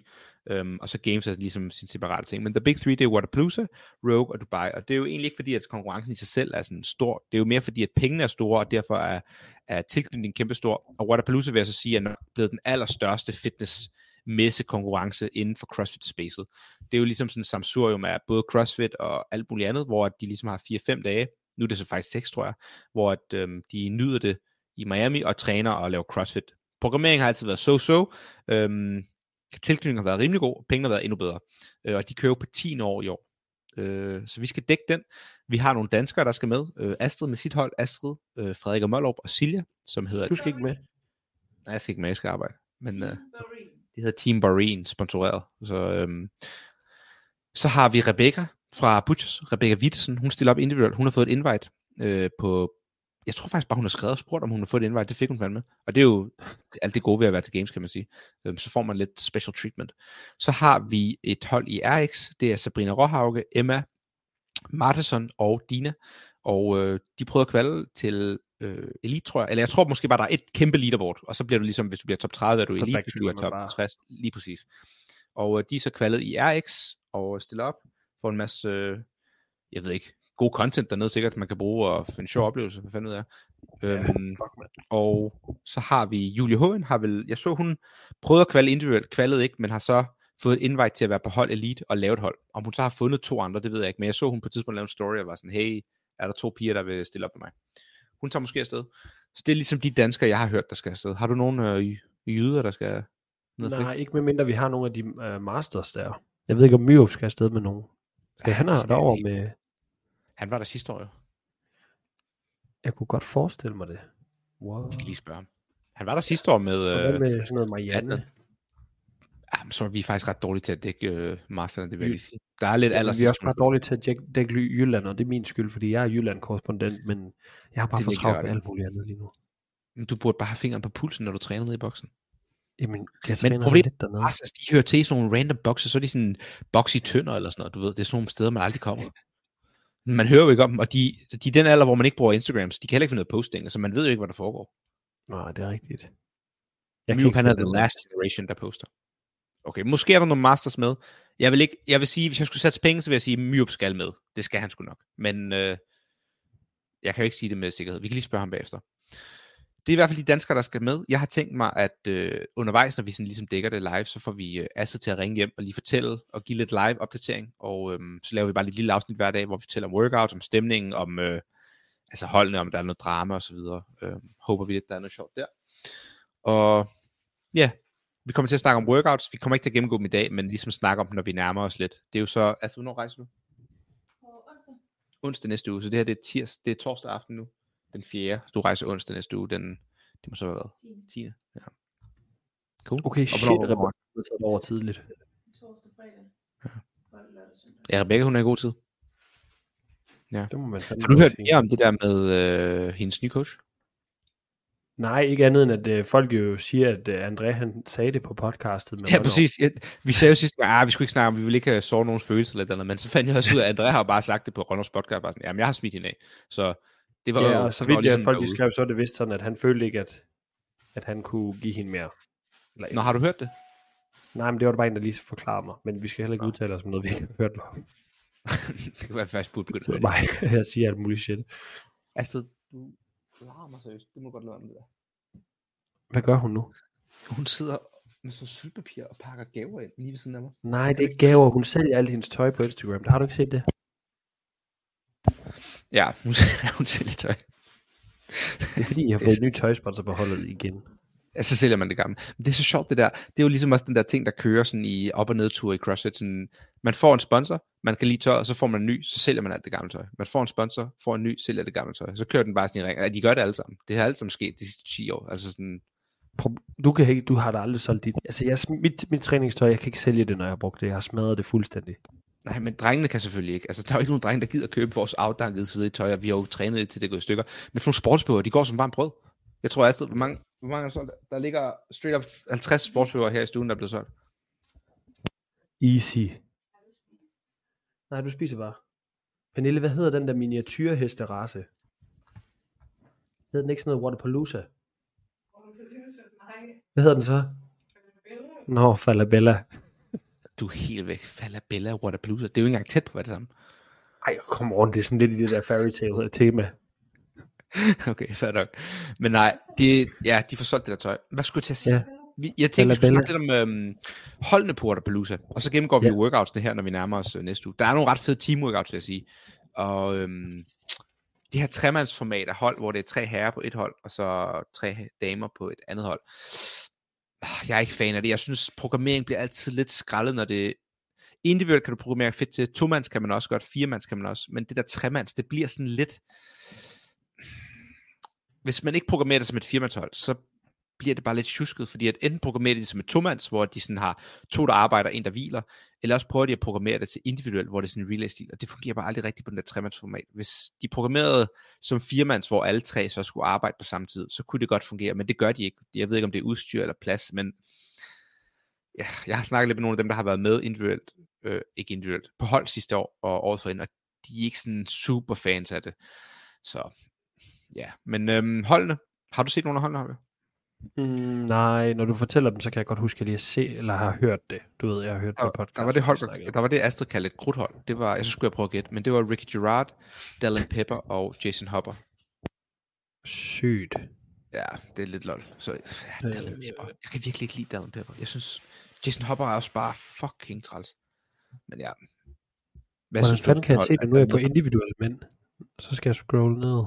Og så Games er ligesom sin separate ting. Men The Big Three, det er Wodapalooza, Rogue og Dubai. Og det er jo egentlig ikke fordi, at konkurrencen i sig selv er sådan stor. Det er jo mere fordi, at pengene er store, og derfor er tilknytningen kæmpestor. Og Wodapalooza vil jeg så sige, er nok blevet den allerstørste fitnessmesse-konkurrence inden for CrossFit-spacet. Det er jo ligesom sådan et samsurium af både CrossFit og alt muligt andet, hvor de ligesom har 4-5 dage. Nu er det så faktisk 6, tror jeg. Hvor at, de nyder det i Miami og træner og laver CrossFit. Programmering har altid været so-so. tilknytningen har været rimelig god, pengene har været endnu bedre. Og de kører på 10 år i år. Så vi skal dække den. Vi har nogle danskere, der skal med. Astrid med sit hold, Frederik og Møllerup og Silja, som hedder... Du skal ikke med. Nej, jeg skal ikke med, jeg skal arbejde. Men det hedder Team Bahrain, sponsoreret. Så har vi Rebecca fra Butchers, Rebecca Wittesen. Hun stiller op individuelt. Hun har fået et invite på... Jeg tror faktisk bare, hun har skrevet og spurgt, om hun har fået et invite. Det fik hun fandme. Og det er jo alt det gode ved at være til games, kan man sige. Så får man lidt special treatment. Så har vi et hold i RX. Det er Sabrina Råhauke, Emma Martesson og Dina. Og de prøver at kvalde til elite, tror jeg. Eller jeg tror måske bare, der er et kæmpe leaderboard. Og så bliver du ligesom, hvis du bliver top 30, er du elite, hvis du er top 60. Lige præcis. Og de er så kvaldet i RX og stiller op. Får en masse, jeg ved ikke, god content dernede sikkert, man kan bruge og finde sjov oplevelse, hvad fanden ved jeg. Og så har vi Julie Hohen, jeg så hun prøvede at kvalde individuelt, kvalede ikke, men har så fået et invite til at være på hold elite og lave et hold. Om hun så har fundet to andre, det ved jeg ikke, men jeg så hun på et tidspunkt lave en story og var sådan, hey, er der to piger, der vil stille op med mig? Hun tager måske afsted. Så det er ligesom de danskere, jeg har hørt, der skal afsted. Har du nogen jyder, der skal ned? Nej, ikke medmindre vi har nogle af de masters der. Jeg ved ikke, om Myop skal afsted med nogen. Skal han have derover med... Han var der sidste år jo. Jeg kunne godt forestille mig det. Wow. Vi kan lige spørge ham. Han var der sidste år med sådan noget Marianne. Jamen, så er vi faktisk ret dårlige til at dække masterne, det vil jeg sige. Der er lidt vi er også ret dårlige til at dække Jylland, og det er min skyld, fordi jeg er Jylland-korrespondent, men jeg har bare for travlt med alt muligt andet lige nu. Men du burde bare have fingeren på pulsen, når du træner ned i boksen. Jamen, men problemet er, at de hører til sådan nogle random bokser, så er de sådan boks i tønder eller sådan noget, du ved. Det er sådan nogle steder, man aldrig kommer. Man hører jo ikke om dem, og de er den alder, hvor man ikke bruger Instagram, så de kan heller ikke finde noget posting, så altså man ved jo ikke, hvad der foregår. Nej, det er rigtigt. Han er the last generation, der poster. Okay, måske er der nogle masters med. Jeg vil sige, hvis jeg skulle sætte penge, så vil jeg sige, Myop skal med. Det skal han sgu nok. Men jeg kan jo ikke sige det med sikkerhed. Vi kan lige spørge ham bagefter. Det er i hvert fald de danskere, der skal med. Jeg har tænkt mig, at undervejs, når vi sådan ligesom dækker det live, så får vi Astrid til at ringe hjem og lige fortælle og give lidt live opdatering. Og så laver vi bare lidt lille afsnit hver dag, hvor vi fortæller om workouts, om stemningen, om altså holdene, om der er noget drama og så videre. Håber vi, at der er noget sjovt der. Og ja, vi kommer til at snakke om workouts. Vi kommer ikke til at gennemgå dem i dag, men ligesom snakke om dem, når vi nærmer os lidt. Det er jo så, altså hvornår rejser du? Onsdag næste uge, så det her det er torsdag aften nu. Den 4. Du rejser onsdag næste uge. Det må så have været 10. Ja. Cool. Okay, shit, Rebecca er taget over tidligt. Torsdag, fredag. Ja, Rebecca, hun er i god tid. Ja. Har du hørt mere om det der med hendes nye coach? Nej, ikke andet end, at folk jo siger, at André, han sagde det på podcastet. Ja, præcis. Vi sagde jo sidste gang, vi skulle ikke snakke om, vi ville ikke sove nogens følelser eller andet, men så fandt jeg også ud af, at André har bare sagt det på Rønners podcast, bare sådan, jamen jeg har smidt hende af, så... Det var og så vidt ligesom folk skrev, så det vidste sådan, at han følte ikke, at han kunne give hende mere. Nå, har du hørt det? Nej, men det var det bare en, der lige forklarer mig. Men vi skal heller ikke udtale os om noget, vi ikke har hørt. Det kan være faktisk begyndt at mig. Jeg siger alt muligt shit. Astrid, du har mig seriøst. Det må godt lade om det der. Hvad gør hun nu? Hun sidder med sådan syltpapir og pakker gaver ind lige ved siden af mig. Nej, det er gaver. Hun sælger alt hendes tøj på Instagram. Har du ikke set det? Ja, hun sælger tøj. Det er fordi, jeg har fået nye tøjsponsor på holdet igen. Ja, så sælger man det gamle. Men det er så sjovt det der. Det er jo ligesom også den der ting, der kører sådan i op- og nedtur i CrossFit. Sådan, man får en sponsor, man kan lide tøj, og så får man en ny, så sælger man alt det gamle tøj. Man får en sponsor, får en ny, sælger det gamle tøj. Så kører den bare sådan i ring. Ja, de gør det alle sammen. Det har alle sammen sket de sidste 10 år. Altså sådan... Du har da aldrig solgt dit. Altså mit træningstøj, jeg kan ikke sælge det, når jeg har brugt det. Jeg har smadret det fuldstændig. Nej, men drengene kan selvfølgelig ikke. Altså, der er jo ikke nogen drenge, der gider købe vores afdankede svedige tøj, og vi har jo trænet lidt til det går i stykker. Men for nogle sportsbøger, de går som varmt brød. Jeg tror, Astrid, hvor mange der ligger straight up 50 sportsbøger her i stuen, der er blevet solgt. Easy. Nej, du spiser bare. Pernille, hvad hedder den der miniatyrhesterace? Hedder den ikke sådan noget Wodapalooza? Hvad hedder den så? Nå, Falabella. Du er helt væk. Falabella og Wodapalooza. Det er jo ikke engang tæt på, hvad det samme. Ej, kom rundt. Det er sådan lidt i det der fairytale-tema. Okay, fair nok. Men nej, de får solgt det der tøj. Hvad skulle jeg til at sige? Ja. Jeg tænkte, vi skulle snakke lidt om holdene på Wodapalooza. Og så gennemgår vi workouts det her, når vi nærmer os næste uge. Der er nogle ret fede team-workouts, vil jeg sige. Og det her tremandsformat af hold, hvor det er 3 herrer på et hold, og så 3 damer på et andet hold. Jeg er ikke fan af det. Jeg synes, programmering bliver altid lidt skrællet, når det... Individuelt kan du programmere fedt til. 2-mands kan man også godt. 4-mands kan man også. Men det der 3-mands, det bliver sådan lidt... Hvis man ikke programmerer det som et 4-mandshold, så bliver det bare lidt tjusket, fordi at enten programmerer de det som et 2-mands, hvor de sådan har 2, der arbejder, 1, der hviler, eller også prøver de at programmere det til individuelt, hvor det er sådan en relay-stil, og det fungerer bare aldrig rigtigt på den der 3-mandsformat. Hvis de programmerede som 4-mands, hvor alle 3 så skulle arbejde på samme tid, så kunne det godt fungere, men det gør de ikke. Jeg ved ikke, om det er udstyr eller plads, men ja, jeg har snakket lidt med nogle af dem, der har været med individuelt, ikke individuelt, på hold sidste år og året forinden, og de er ikke sådan super fans af det. Så ja, men holdene, har du set nogle af holdene, Holger? Nej, når du fortæller dem, så kan jeg godt huske, at jeg lige har set eller har hørt det. Du ved, jeg har hørt det på podcast. Der var det Astrid kaldte et krudthold. Det var, jeg så skulle jeg prøve at gætte, men det var Ricky Gerard, Dallin Pepper og Jason Hopper. Sygt. Ja, det er lidt lol. Så ja, Dallin Pepper. Jeg kan virkelig ikke lide Dallin Pepper. Jeg synes, Jason Hopper er også bare fucking træls. Men ja. Hvordan fanden kan jeg se det nu? Jeg er på individuelle mænd. Så skal jeg scrolle ned.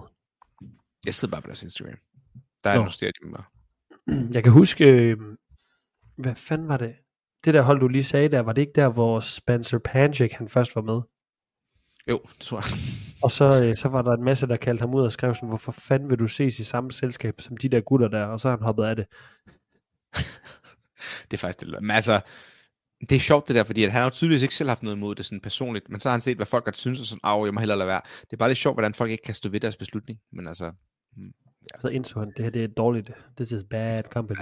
Jeg sidder bare på deres Instagram. Der er nogle steder, de mig. Jeg kan huske, hvad fanden var det? Det der hold, du lige sagde der, var det ikke der, hvor Spencer Panchik, han først var med? Jo, det tror jeg. Og så var der en masse, der kaldte ham ud og skrev sådan, hvorfor fanden vil du ses i samme selskab som de der gutter der? Og så har han hoppet af det. Det er faktisk det. Men altså, det er sjovt det der, fordi at han har tydeligvis ikke selv haft noget imod det sådan personligt, men så har han set, hvad folk har synes, og sådan, jeg må hellere lade være. Det er bare lidt sjovt, hvordan folk ikke kan stå ved deres beslutning, men altså... Ja. Så indså han, det her det er dårligt. This is bad company.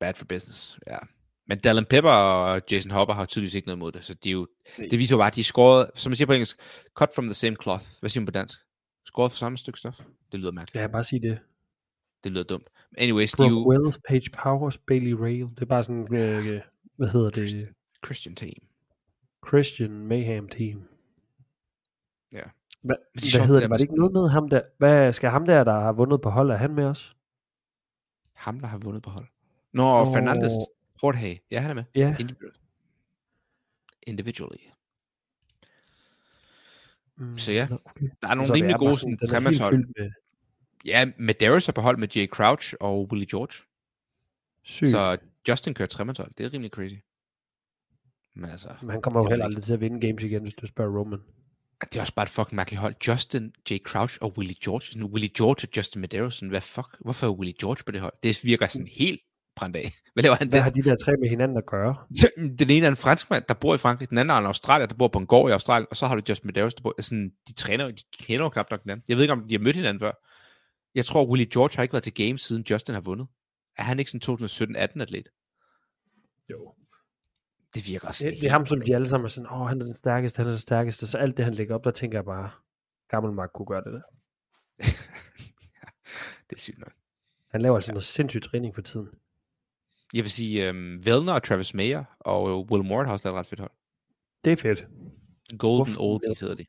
Bad for business, ja. Men Dallin Pepper og Jason Hopper har tydeligvis ikke noget mod det, så de er jo, det viser jo bare, at de er skåret, som man siger på engelsk, cut from the same cloth. Hvad siger man på dansk? Skåret fra samme stykke stof? Det lyder mærkeligt. Ja, bare sig det. Det lyder dumt. Anyways, Brooke Wells, Paige Powers, Bailey Rail. Det er bare sådan, hvad hedder det? Christian Team. Christian Mayhem Team. Ja. Hvad hedder det? Var det ikke noget med ham der? Hvad skal ham der har vundet på hold, er han med os? Ham der har vundet på hold? Fernandes Jorge. Ja, han er med. Yeah. Individually. Så ja, okay. Der er nogle så rimelig er gode sådan, tremandshold. Ja, Medeiros er på hold med Jay Crouch og Willie George. Sygt. Så Justin kører tremandshold. Det er rimelig crazy. Men altså, han kommer jo heller aldrig til at vinde games igen, hvis du spørger Roman. Det er også bare et fucking mærkeligt hold. Justin, Jay Crouch og Willie George. Sådan, Willie George og Justin Medeiros. Sådan, hvad fuck? Hvorfor er Willie George på det hold? Det virker sådan helt brændt af. Hvad har de der tre med hinanden at gøre? Den ene er en franskmand, der bor i Frankrig. Den anden er en australier, der bor på en gård i Australien. Og så har du Justin Medeiros, der bor... Sådan, de træner, de kender jo knap nok hinanden. Jeg ved ikke, om de har mødt hinanden før. Jeg tror, Willie George har ikke været til games, siden Justin har vundet. Er han ikke sådan 2017-18-atlet? Jo. Det virker også. Det er ham, som de alle sammen er sådan, han er den stærkeste, han er den stærkeste. Så alt det, han lægger op, der tænker jeg bare, gammel Mark kunne gøre det der. Ja, det er sygt nok. Han laver altså noget sindssygt træning for tiden. Jeg vil sige, Velner og Travis Mayer og Will Moore har også lavet ret fedt hold. Det er fedt. Golden Oldies hedder de.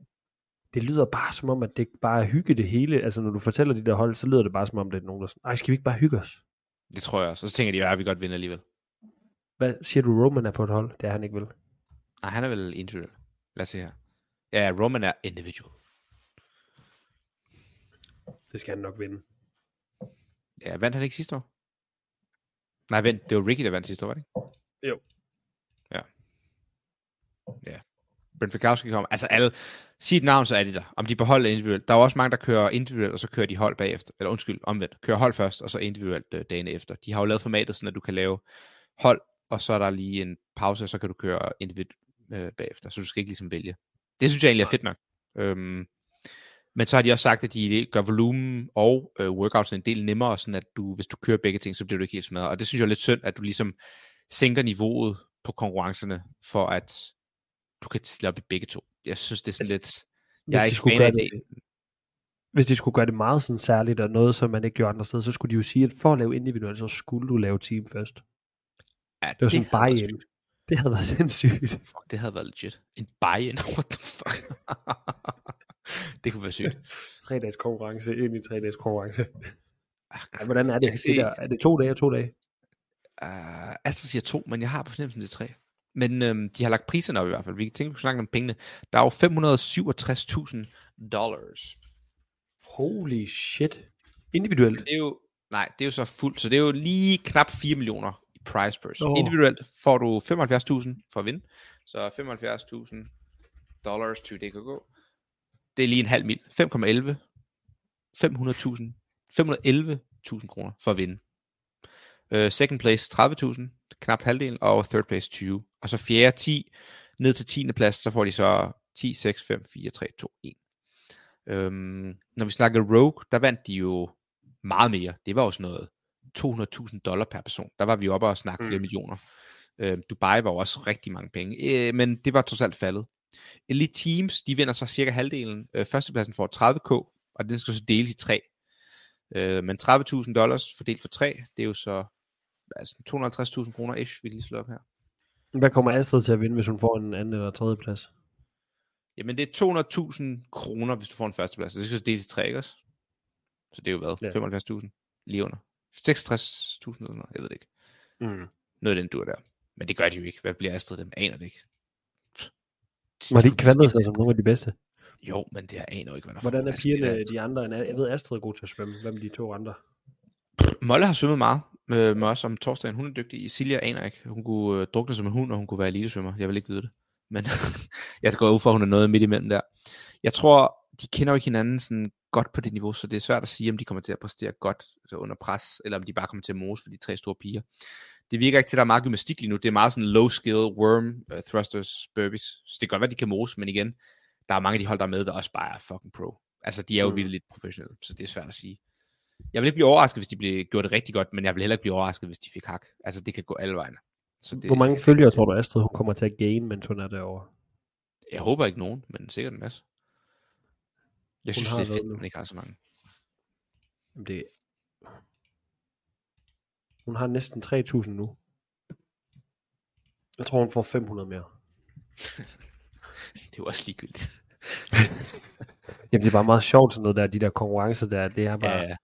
Det lyder bare som om, at det bare er hygge det hele. Altså, når du fortæller de der hold, så lyder det bare som om, det er nogen, der sådan, skal vi ikke bare hygge os? Det tror jeg også. Og så tænker de, vi godt vinder alligevel. Hvad siger du, Roman er på et hold? Det er han ikke vel? Nej, han er vel individuel. Lad os se her. Ja, Roman er individual. Det skal han nok vinde. Ja, vandt han ikke sidste år? Nej, vent. Det var Ricky, der vandt sidste år, var det ikke? Jo. Ja. Brent Fikowski kommer. Altså alle... Sig et navn, så er de der. Om de på hold individuelt. Der er også mange, der kører individuelt, og så kører de hold bagefter. Eller undskyld, omvendt. Kører hold først, og så individuelt dagen efter. De har jo lavet formatet, sådan at du kan lave hold, og så er der lige en pause, og så kan du køre individuelt bagefter. Så du skal ikke ligesom vælge. Det synes jeg egentlig er fedt nok. Men så har de også sagt, at de gør volumen og workouts en del nemmere, sådan at du, hvis du kører begge ting, så bliver du ikke helt smadret. Og det synes jeg er lidt synd, at du ligesom sænker niveauet på konkurrencerne, for at du kan stille op i begge to. Jeg synes, det er sådan lidt... Hvis de skulle gøre det meget sådan særligt, og noget, som man ikke gjorde andre steder, så skulle de jo sige, at for at lave individuelt, så skulle du lave team først. Ja, det var sådan en buy-in. Det havde været sindssygt. Fuck, det havde været legit. En buy-in? What the fuck? Det kunne være sygt. 3 dages konkurrence, ind i 3 dages konkurrence. Ej, hvordan er det? Er det 2 dage og 2 dage? Astrid siger 2, men jeg har på fornemmelsen, det er 3. Men de har lagt priserne op i hvert fald. Vi kan tænke, vi kunne snakke om pengene. Der er jo $567,000. Holy shit. Individuelt? Det er jo, nej, det er jo så fuldt. Så det er jo lige knap 4 millioner. price per show. Individuelt får du 75.000 for at vinde. Så $75,000 to DKK. Det er lige en halv mil. 5,11. 511.000 kroner for at vinde. Second place 30.000, knap halvdelen, og third place 20. Og så fjerde 10, ned til 10. plads, så får de så 10, 6, 5, 4, 3, 2, 1. Når vi snakker Rogue, der vandt de jo meget mere. Det var jo sådan noget $200,000 per person. Der var vi oppe og snakke flere millioner. Dubai var også rigtig mange penge, men det var trods alt faldet. Elite Teams, de vinder så cirka halvdelen. Førstepladsen får 30k, og den skal så deles i 3. Men $30,000 fordelt for 3, det er jo så altså 250.000 kroner ish, vi kan lige slå op her. Hvad kommer Astrid til at vinde, hvis hun får en anden eller tredje plads? Jamen det er 200.000 kroner, hvis du får en førsteplads. Det skal så deles i 3, ikke også? Så det er jo hvad? Ja. 75.000 lige under. 66.000 under, jeg ved det ikke. Noget af den dur der. Men det gør de jo ikke. Hvad bliver Astrid dem? Aner det ikke. Var de ikke kvandet sig som nogle af de bedste? Jo, men det er aner ikke, hvad der får. Hvordan er pigerne de andre? Jeg ved, Astrid er god til at svømme. Hvem er de to andre? Møller har svømmet meget med os om torsdagen. Hun er dygtig. Silja aner ikke. Hun kunne drukne som en hund, og hun kunne være elitesvømmer. Jeg vil ikke vide det. Men jeg går ud for, at hun er noget midt imellem der. Jeg tror, de kender jo ikke hinanden sådan godt på det niveau, så det er svært at sige, om de kommer til at præstere godt altså under pres, eller om de bare kommer til at mose for de tre store piger. Det virker ikke til, at der er meget gymnastik lige nu. Det er meget sådan low-skill, worm, thrusters, burpees. Så det kan godt være, de kan mose, men igen, der er mange af de hold, der med, der også bare er fucking pro. Altså, de er jo virkelig lidt professionelle, så det er svært at sige. Jeg vil ikke blive overrasket, hvis de gjorde det rigtig godt, men jeg vil heller ikke blive overrasket, hvis de fik hak. Altså, det kan gå alle vejen. Hvor mange følgere tror du, Astrid, hun kommer til at gain, mens hun er derovre? Jeg håber ikke nogen, men sikkert en masse. Jeg synes, det er fedt, at man ikke har så mange. Jamen det... Hun har næsten 3.000 nu. Jeg tror, hun får 500 mere. Det er også ligegyldigt. Jamen det er bare meget sjovt sådan noget der, de der konkurrencer der, det er bare... Ja.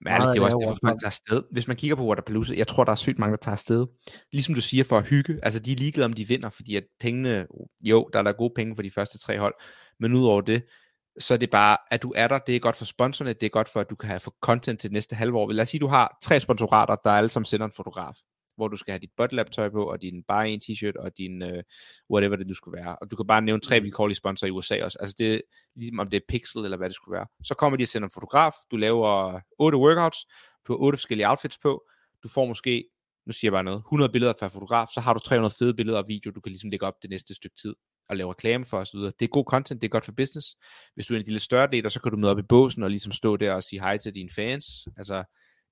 Men ærligt, det er også derfor, folk tager afsted. Hvis man kigger på Wodapalooza, jeg tror, der er sygt mange, der tager afsted. Ligesom du siger, for at hygge. Altså, de er ligeglade, om de vinder, fordi at pengene... Jo, der er der gode penge for de første tre hold. Men udover det, så er det bare, at du er der. Det er godt for sponsorerne. Det er godt for, at du kan have for content til næste halvår. Lad os sige, du har 3 sponsorater, der alle sammen sender en fotograf, hvor du skal have dit butt-lab-tøj på, og din bare en t-shirt, og din whatever det nu skulle være. Og du kan bare nævne 3 vilkårlige sponsorer i USA også. Altså det, ligesom om det er Pixel, eller hvad det skulle være. Så kommer de og sender en fotograf, du laver 8 workouts, du har 8 forskellige outfits på, du får måske, nu siger jeg bare noget, 100 billeder fra fotograf, så har du 300 fede billeder og video, du kan ligesom lægge op det næste stykke tid, og lave reklame for osv. Det er god content, det er godt for business. Hvis du er en lille større del, så kan du møde op i båsen, og ligesom stå der og sige hej til dine fans. Altså,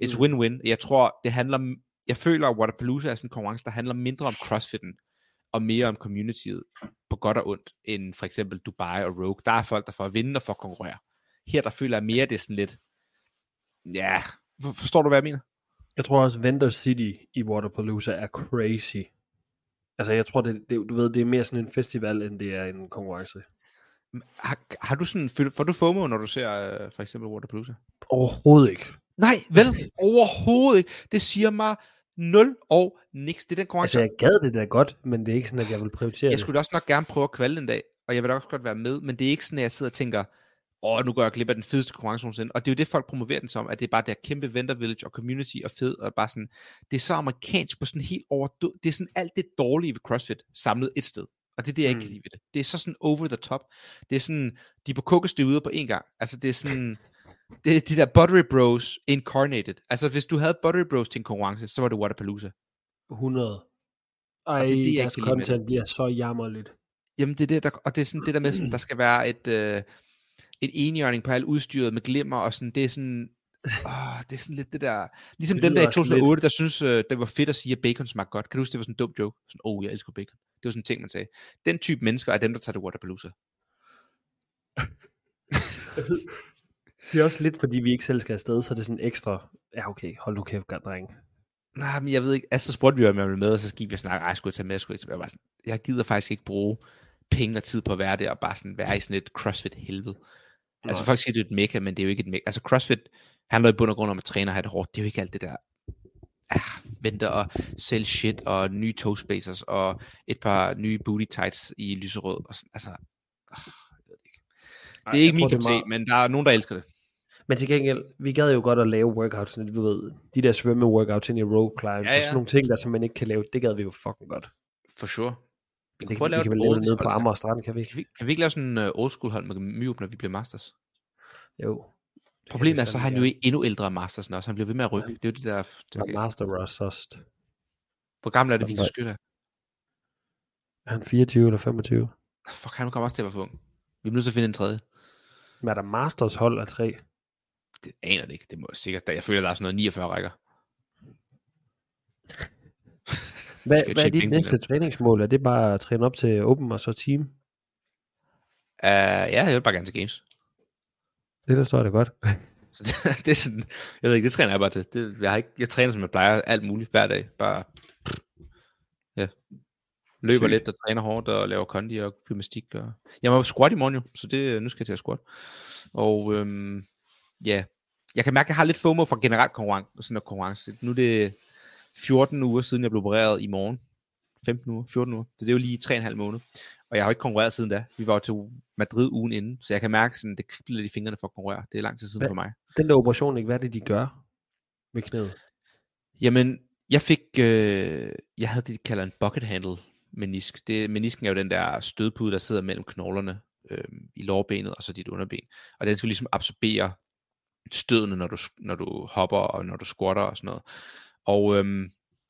it's win-win. Jeg tror, det handler Jeg føler, at Wodapalooza er sådan en konkurrence, der handler mindre om CrossFitten, og mere om communityet, på godt og ondt, end for eksempel Dubai og Rogue. Der er folk, der får at vinde og får at konkurrere. Her, der føler jeg mere, det er sådan lidt... Ja, forstår du, hvad jeg mener? Jeg tror også, Vendor City i Wodapalooza er crazy. Altså, jeg tror, du ved, det er mere sådan en festival, end det er en konkurrence. Har du sådan... Får du FOMO, når du ser for eksempel Wodapalooza? Overhovedet ikke. Nej, vel? Overhovedet ikke. Det siger mig... 0 og niks. Det er den konkurrence. Altså jeg gad det da godt, men det er ikke sådan, at jeg vil prioritere det. Jeg skulle også nok gerne prøve at kvalde en dag, og jeg vil også godt være med, men det er ikke sådan, at jeg sidder og tænker, nu går jeg glip af den fedeste konkurrence nogensinde. Og det er jo det, folk promoverer den som, at det er bare der kæmpe Vendor Village og community og fed, og bare sådan, det er så amerikansk på sådan helt overdød. Det er sådan alt det dårlige ved CrossFit samlet et sted. Og det er det, jeg ikke kan lide ved det. Det er så sådan over the top. Det er sådan, de er på kokkestøvede på en gang. Altså det er sådan... Det er de der Buttery Bros incarnated. Altså hvis du havde Buttery Bros til en konkurrence, så var det Wodapalooza 100. Ej, det deres content bliver så jammerligt. Jamen det er det der, og det er sådan det der med sådan, der skal være et enhjørning på alt udstyret med glimmer og sådan. Det er sådan det er sådan lidt det der. Ligesom det dem der i 2008 der synes det var fedt at sige at bacon smagte godt. Kan du huske det var sådan en dum joke? Sådan jeg elsker bacon. Det var sådan en ting man sagde. Den type mennesker er dem der tager det Wodapalooza. Det er også lidt, fordi vi ikke selv skal afsted, så det er sådan ekstra, ja okay, hold nu kæft, godt drenge. Nej, men jeg ved ikke, altså spurgte vi jo, om jeg ville med, og så gik vi og snakke, skulle jeg tage med, skulle jeg tage med. Jeg gider faktisk ikke bruge penge og tid på at være der, og bare sådan være i sådan et CrossFit-helvede. Altså folk siger, det er et mekka, men det er jo ikke et mekka. Altså CrossFit handler i bund og grund om at træne og have det hårdt, det er jo ikke alt det der, vente og sælge shit, og nye toe spacers, og et par nye booty tights i lyserød, og sådan, altså, det er ikke min kop te, men der er nogen, der elsker det. Men til gengæld, vi gad jo godt at lave workouts, sådan, du ved, de der svømme-workouts ind i rope climbs, ja, ja. Og sådan nogle ting, der som man ikke kan lave, det gad vi jo fucking godt. For sure. Vi kan lave det nede på Amager Strand, kan vi ikke? Kan vi ikke lave sådan en old school hold med Myop, når vi bliver masters? Jo. Problemet er, så har han jo endnu ældre masters også, han bliver ved med at rykke. Det er jo det der... Okay. Master Rust. Hvor gammel er det, Victor Skytter? Er han 24 eller 25? Fuck, han kommer også til at være for ung. Vi er nødt til at finde en tredje. Men er der masters hold af tre? Det aner det ikke, det må jeg sikkert. Jeg føler, der er sådan noget 49 rækker. Hvad er dit næste træningsmål? Er det bare at træne op til Open og så team? Ja, jeg vil bare gerne til games. Det der står det godt. Så det er sådan, jeg ved ikke, det træner jeg bare til. Jeg træner, som jeg plejer, alt muligt hver dag. Bare ja. Løber lidt og træner hårdt og laver kondi og gymnastik. Og... Jeg må squat i morgen jo, så det, nu skal jeg til at squat. Og ja, yeah. Jeg kan mærke, at jeg har lidt FOMO for generelt konkurrence. Nu er det 14 uger siden, jeg blev opereret i morgen. 15 uger, 14 uger. Så det er jo lige 3,5 måneder. Og jeg har ikke konkurreret siden da. Vi var jo til Madrid ugen inden. Så jeg kan mærke, at det kribler lidt i fingrene for at konkurrere. Det er lang tid siden for mig. Den der operation, ikke? Hvad er det, de gør med knæet? Jamen, jeg fik... jeg havde det, de kalder en bucket handle menisk. Menisken er jo den der stødpude, der sidder mellem knoglerne i lårbenet og så dit underben. Og den skal ligesom absorbere stødene, når du hopper og når du squatter og sådan noget. Og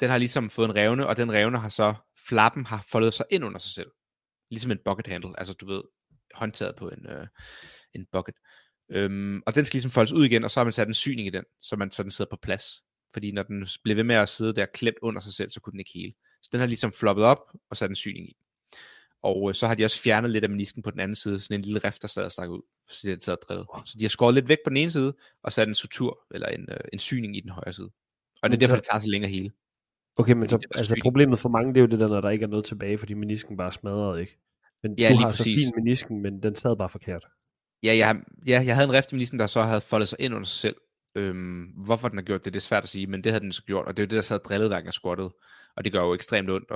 den har ligesom fået en revne, og den revne har så, flappen har foldet sig ind under sig selv. Ligesom en bucket handle, altså du ved, håndtaget på en bucket. Og den skal ligesom foldes ud igen, og så har man sat en syning i den, så den sidder på plads. Fordi når den blev ved med at sidde der klemt under sig selv, så kunne den ikke hele. Så den har ligesom floppet op og sat en syning i. Og så har de også fjernet lidt af menisken på den anden side, sådan en lille rift, der sad og stak ud, så den sad og drillede. Så de har skåret lidt væk på den ene side, og sat en sutur, eller en syning i den højre side. Og det er derfor, det tager så længe at hele. Okay, men så altså problemet for mange, det er jo det der, når der ikke er noget tilbage, fordi menisken bare smadrede, ikke? Men ja, du har så fin menisken, men den sad bare forkert. Ja, jeg havde en rift i menisken, der så havde foldet sig ind under sig selv. Hvorfor den har gjort det er svært at sige, men det havde den så gjort, og det er jo det, der sad og drillede, hverken og squattede. Og det gør jo ekstremt ondt,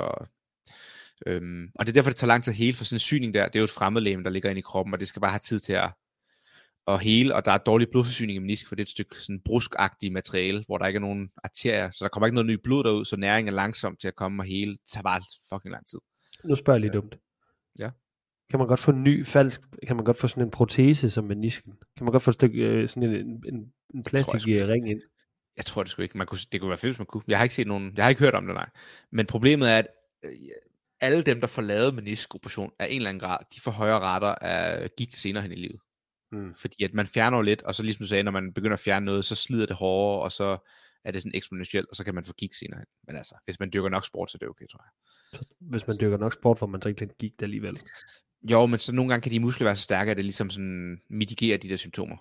og det er derfor, det tager lang tid at hele, for sådan en syning der, det er jo et fremmedlegeme, der ligger inde i kroppen, og det skal bare have tid til at hele, og der er dårlig blodforsyning i menisken, for det er et stykke sådan bruskagtigt materiale, hvor der ikke er nogen arterier, så der kommer ikke noget nyt blod derud, så næringen er langsom til at komme og hele. Det tager bare fucking lang tid. Nu spørger jeg lige dumt. Ja. Kan man godt få sådan en protese som menisken? Kan man godt få et stykke, sådan en plastikring ind? Jeg tror det sgu ikke. Det kunne være fedt, hvis man kunne. Jeg har ikke hørt om det, nej. Men problemet er, at alle dem, der får lavet meniskoperation af en eller anden grad, de får højere rater af gigt senere hen i livet. Mm. Fordi at man fjerner lidt, og så ligesom du sagde, når man begynder at fjerne noget, så slider det hårdere, og så er det sådan eksponentielt, og så kan man få gigt senere hen. Men altså, hvis man dyrker nok sport, så er det okay, tror jeg. Hvis man dyrker nok sport, får man så ikke lidt gigt alligevel? Jo, men så nogle gange kan de muskler være så stærke, at det ligesom sådan mitigerer de der symptomer.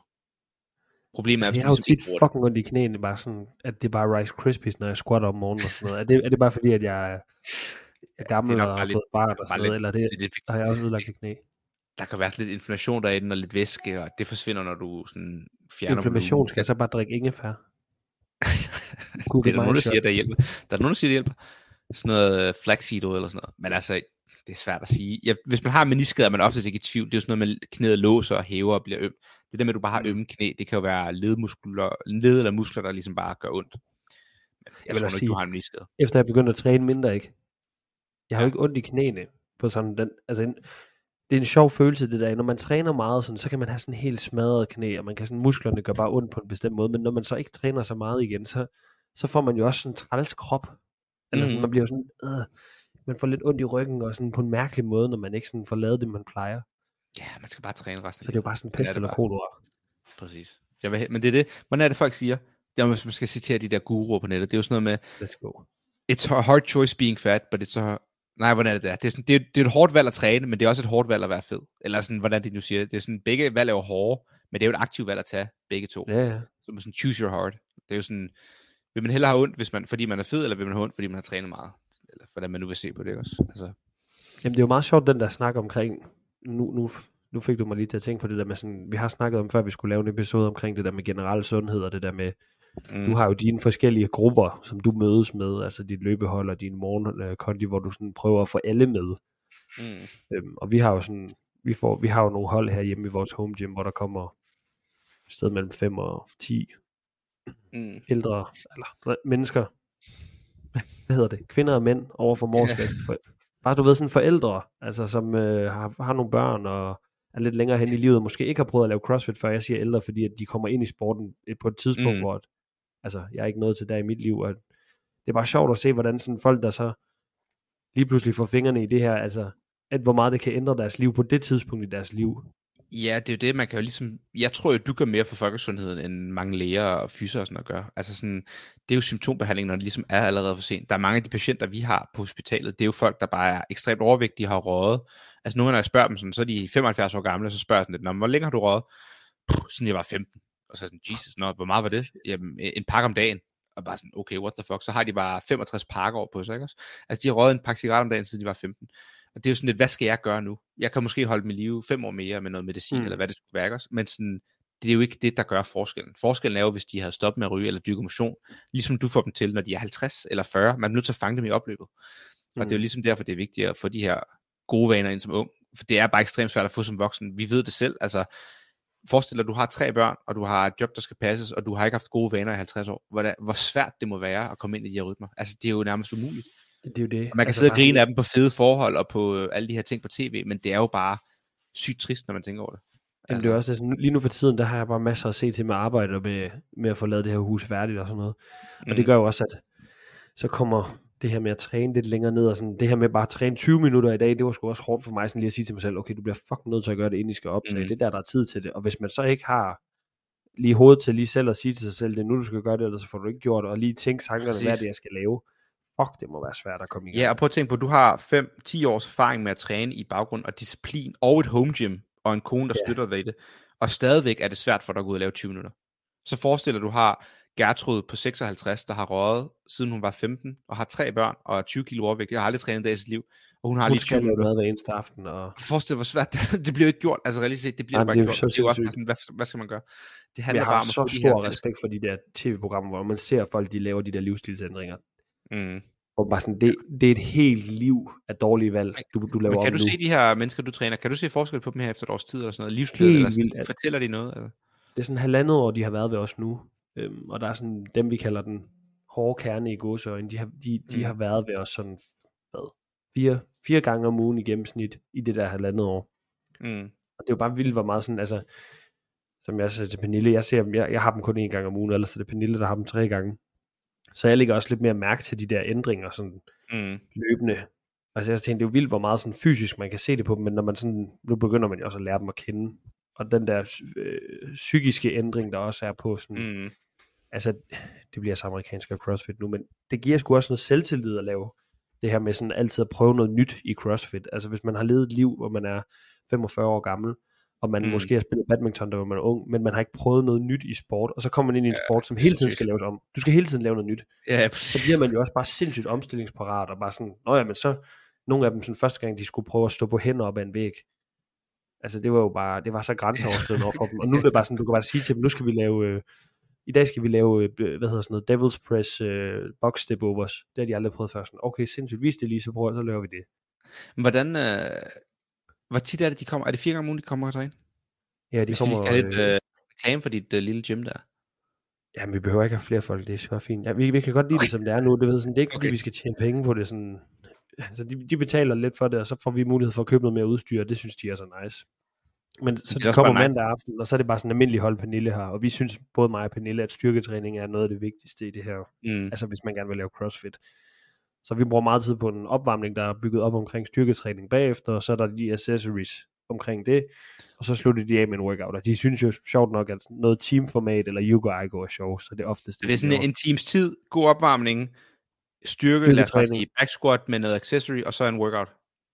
Problemet er, at jeg har jo tit fucking ondt i knæene, bare sådan, at det er bare Rice Krispies, når jeg squatter om morgenen og sådan noget. Er det bare fordi, at jeg er gammel og har fået bart og sådan noget, eller det har jeg også udlagt i knæ? Der kan være lidt inflammation derinde og lidt væske, og det forsvinder, når du sådan fjerner... Inflammation, skal jeg så bare drikke ingefær? Det er nogen, der siger, der hjælper. Der er nogen, der siger, der hjælper. Sådan noget flaxseed eller sådan noget. Men altså, det er svært at sige. Hvis man har menisket, er man oftest ikke i tvivl. Det er jo sådan noget, med knæet låser og hæver og bliver øm. Det der med, at du bare har ømme knæ, det kan jo være led eller muskler, der ligesom bare gør ondt. Jeg tror ikke, du har en menisket. Efter jeg begyndte at træne mindre, ikke? Jeg har jo ikke ondt i knæene på sådan den... Altså det er en sjov følelse det der, når man træner meget sådan, så kan man have sådan helt smadret knæ, og man kan sådan, musklerne gør bare ondt på en bestemt måde, men når man så ikke træner så meget igen, så får man jo også sådan en træls krop, eller sådan, man bliver sådan, man får lidt ondt i ryggen, og sådan på en mærkelig måde, når man ikke sådan får lavet det, man plejer. Ja, man skal bare træne resten. Så det er jo bare sådan pest eller kolera. Præcis. Men det er det, hvordan er det folk siger, det er, man skal citere de der guruer på nettet, det er jo sådan noget med, let's go. It's a hard choice being fat, but it's a... Nej, hvordan er det der? Det er et hårdt valg at træne, men det er også et hårdt valg at være fed. Eller sådan, hvordan det nu siger. Det er sådan, begge valg er jo hårde, men det er jo et aktivt valg at tage, begge to. Yeah. Så man sådan, choose your heart. Det er jo sådan, vil man hellere have ondt, fordi man er fed, eller vil man have ondt, fordi man har trænet meget? Eller hvordan man nu vil se på det også. Altså. Jamen, det er jo meget sjovt, den der snak omkring, nu fik du mig lige til at tænke på det der med sådan, vi har snakket om, før vi skulle lave en episode omkring det der med generel sundhed, og det der med, du har jo dine forskellige grupper, som du mødes med, altså dit løbehold og din morgenkondi, hvor du sådan prøver at få alle med. Og vi har jo nogle hold herhjemme i vores home gym, hvor der kommer et sted mellem 5 og 10 ældre, eller mennesker, hvad hedder det, kvinder og mænd over for morskab. Yeah. Bare du ved, sådan forældre, altså som har nogle børn og er lidt længere hen i livet, måske ikke har prøvet at lave CrossFit før. Jeg siger ældre, fordi at de kommer ind i sporten på et tidspunkt, hvor altså, jeg er ikke nået til der i mit liv. Og det er bare sjovt at se, hvordan sådan folk, der så lige pludselig får fingrene i det her, altså at hvor meget det kan ændre deres liv på det tidspunkt i deres liv. Ja, det er jo det, man kan jo ligesom... Jeg tror jo, du gør mere for folkesundheden, end mange læger og fyser og sådan noget gør. Altså sådan, det er jo symptombehandling, når det ligesom er allerede for sent. Der er mange af de patienter, vi har på hospitalet, det er jo folk, der bare er ekstremt overvægtige, har røget. Altså nogle gange, når jeg spørger dem, sådan, så er de 75 år gamle, og så spørger jeg sådan, hvor længe har du røget? Sådan jeg var 15. Og så sådan, Jesus, nå, hvor meget var det? Jamen, en pakke om dagen. Og bare sådan, okay, what the fuck? Så har de bare 65 pakker over på sig, ikke også? Altså de har røget en pakke cigaretter om dagen, siden de var 15. Og det er jo sådan lidt, hvad skal jeg gøre nu? Jeg kan måske holde mit liv 5 år mere med noget medicin, eller hvad det skulle være, også? Men sådan, det er jo ikke det, der gør forskellen. Forskellen er jo, hvis de havde stoppet med at ryge eller dyrke motion, ligesom du får dem til, når de er 50 eller 40. Man er nødt til at fange dem i opløbet. Og det er jo ligesom derfor, det er vigtigt at få de her gode vaner ind som ung. For det er bare ekstremt svært at få som voksen. Vi ved det selv. Altså, forestil dig, at du har 3 børn, og du har et job, der skal passes, og du har ikke haft gode vaner i 50 år. Hvor svært det må være at komme ind i de her rytmer. Altså, det er jo nærmest umuligt. Det er jo det. Og man kan altså sidde og grine af dem på fede forhold og på alle de her ting på tv, men det er jo bare sygt trist, når man tænker over det. Altså. Jamen det er også sådan, lige nu for tiden, der har jeg bare masser at se til med arbejde og med at få lavet det her hus færdigt og sådan noget. Og det gør jo også, at så kommer det her med at træne lidt længere ned, og sådan, det her med bare at træne 20 minutter i dag, det var sgu også hårdt for mig sådan lige at sige til mig selv, okay, du bliver fucking nødt til at gøre det, inden I skal optage. Det der er tid til det. Og hvis man så ikke har lige hovedet til lige selv at sige til sig selv, det er nu du skal gøre det, eller så får du ikke gjort det, og lige tænke tankerne, præcis, hvad det jeg skal lave. Og det må være svært at komme i gang. Ja, og prøv at tænke på, at du har 5-10 års erfaring med at træne i baggrund og disciplin, og et home gym, og en kone, der støtter dig i det. Og stadigvæk er det svært for dig at gå ud og lave 20 minutter. Så forestil dig, at du har Gertrud på 56, der har røget, siden hun var 15, og har 3 børn, og er 20 kilo overvægt. Jeg har aldrig trænet en dag i sit liv. Og hun har lige 20 minutter. Hun skal lave mad hver eneste aften. Og... Forestil dig, hvor svært det bliver ikke gjort. Altså realistisk, det bliver jamen, bare det gjort. Så det er også, hvad skal man gøre? Det handler bare om at få de her... Jeg har så stor respekt for de der tv-programmer, hvor man ser folk, de laver de der livsstilsændringer. Og bare sådan, det er et helt liv af dårlige valg, du laver. Men kan du se de her mennesker, du træner, kan du se forskel på dem her efter et års tid eller sådan noget? Livsglæde eller sådan, vildt, fortæller de noget? Eller? Det er sådan 1,5 år, de har været ved os nu, og der er sådan dem, vi kalder den hårde kerne i gåseøjne, de har været ved os sådan, hvad, 4 gange om ugen i gennemsnit i det der 1,5 år. Og det er jo bare vildt, hvor meget sådan, altså, som jeg sagde til Pernille, jeg har dem kun 1 gang om ugen, ellers er det Pernille, der har dem 3 gange. Så jeg lægger også lidt mere mærke til de der ændringer sådan løbende. Altså jeg tænkte, det er jo vildt, hvor meget sådan fysisk man kan se det på dem, men når man sådan, nu begynder man jo også at lære dem at kende. Og den der psykiske ændring, der også er på sådan, altså det bliver så amerikansk og CrossFit nu, men det giver sgu også noget selvtillid at lave det her med sådan altid at prøve noget nyt i CrossFit. Altså hvis man har levet et liv, hvor man er 45 år gammel, og man måske har spillet badminton, da man er ung, men man har ikke prøvet noget nyt i sport, og så kommer man ind i en sport, som hele tiden skal laves om. Du skal hele tiden lave noget nyt. Ja, så bliver man jo også bare sindssygt omstillingsparat, og bare sådan, nå ja, men så, nogle af dem sådan første gang, de skulle prøve at stå på hænder op ad en væg. Altså det var jo bare, det var så grænseoverskridende overfor dem, og nu er det bare sådan, du kan bare sige til dem, nu skal vi lave, i dag skal vi lave, hvad hedder sådan noget, Devil's Press, box step overs, det har de aldrig prøvet før, sådan, okay, sindssygt, vis det lige, så prøver jeg, så laver vi det. Hvordan, hvor tit er det, de kommer? Er det 4 gange om ugen, de kommer og træne? Ja, de kommer... Vi skal have lidt reklame for dit lille gym der. Jamen, vi behøver ikke have flere folk, det er så fint. Ja, vi kan godt lide det, som det er nu. Det, ved, sådan, det er ikke, fordi vi skal tjene penge på det. Sådan. Altså, de betaler lidt for det, og så får vi mulighed for at købe noget mere udstyr, og det synes de er så nice. Men så de kommer mandag aften, og så er det bare sådan en almindelig hold Pernille her. Og vi synes, både mig og Pernille, at styrketræning er noget af det vigtigste i det her. Altså, hvis man gerne vil lave CrossFit. Så vi bruger meget tid på en opvarmning, der er bygget op omkring styrketræning bagefter, og så er der de accessories omkring det, og så slutter de af med en workout, og de synes jo sjovt nok, at noget teamformat eller yoga går er sjovt, så det er oftest det. Det er sådan en times tid, god opvarmning, styrke, lad os bare sige, back squat med noget accessory, og så en workout.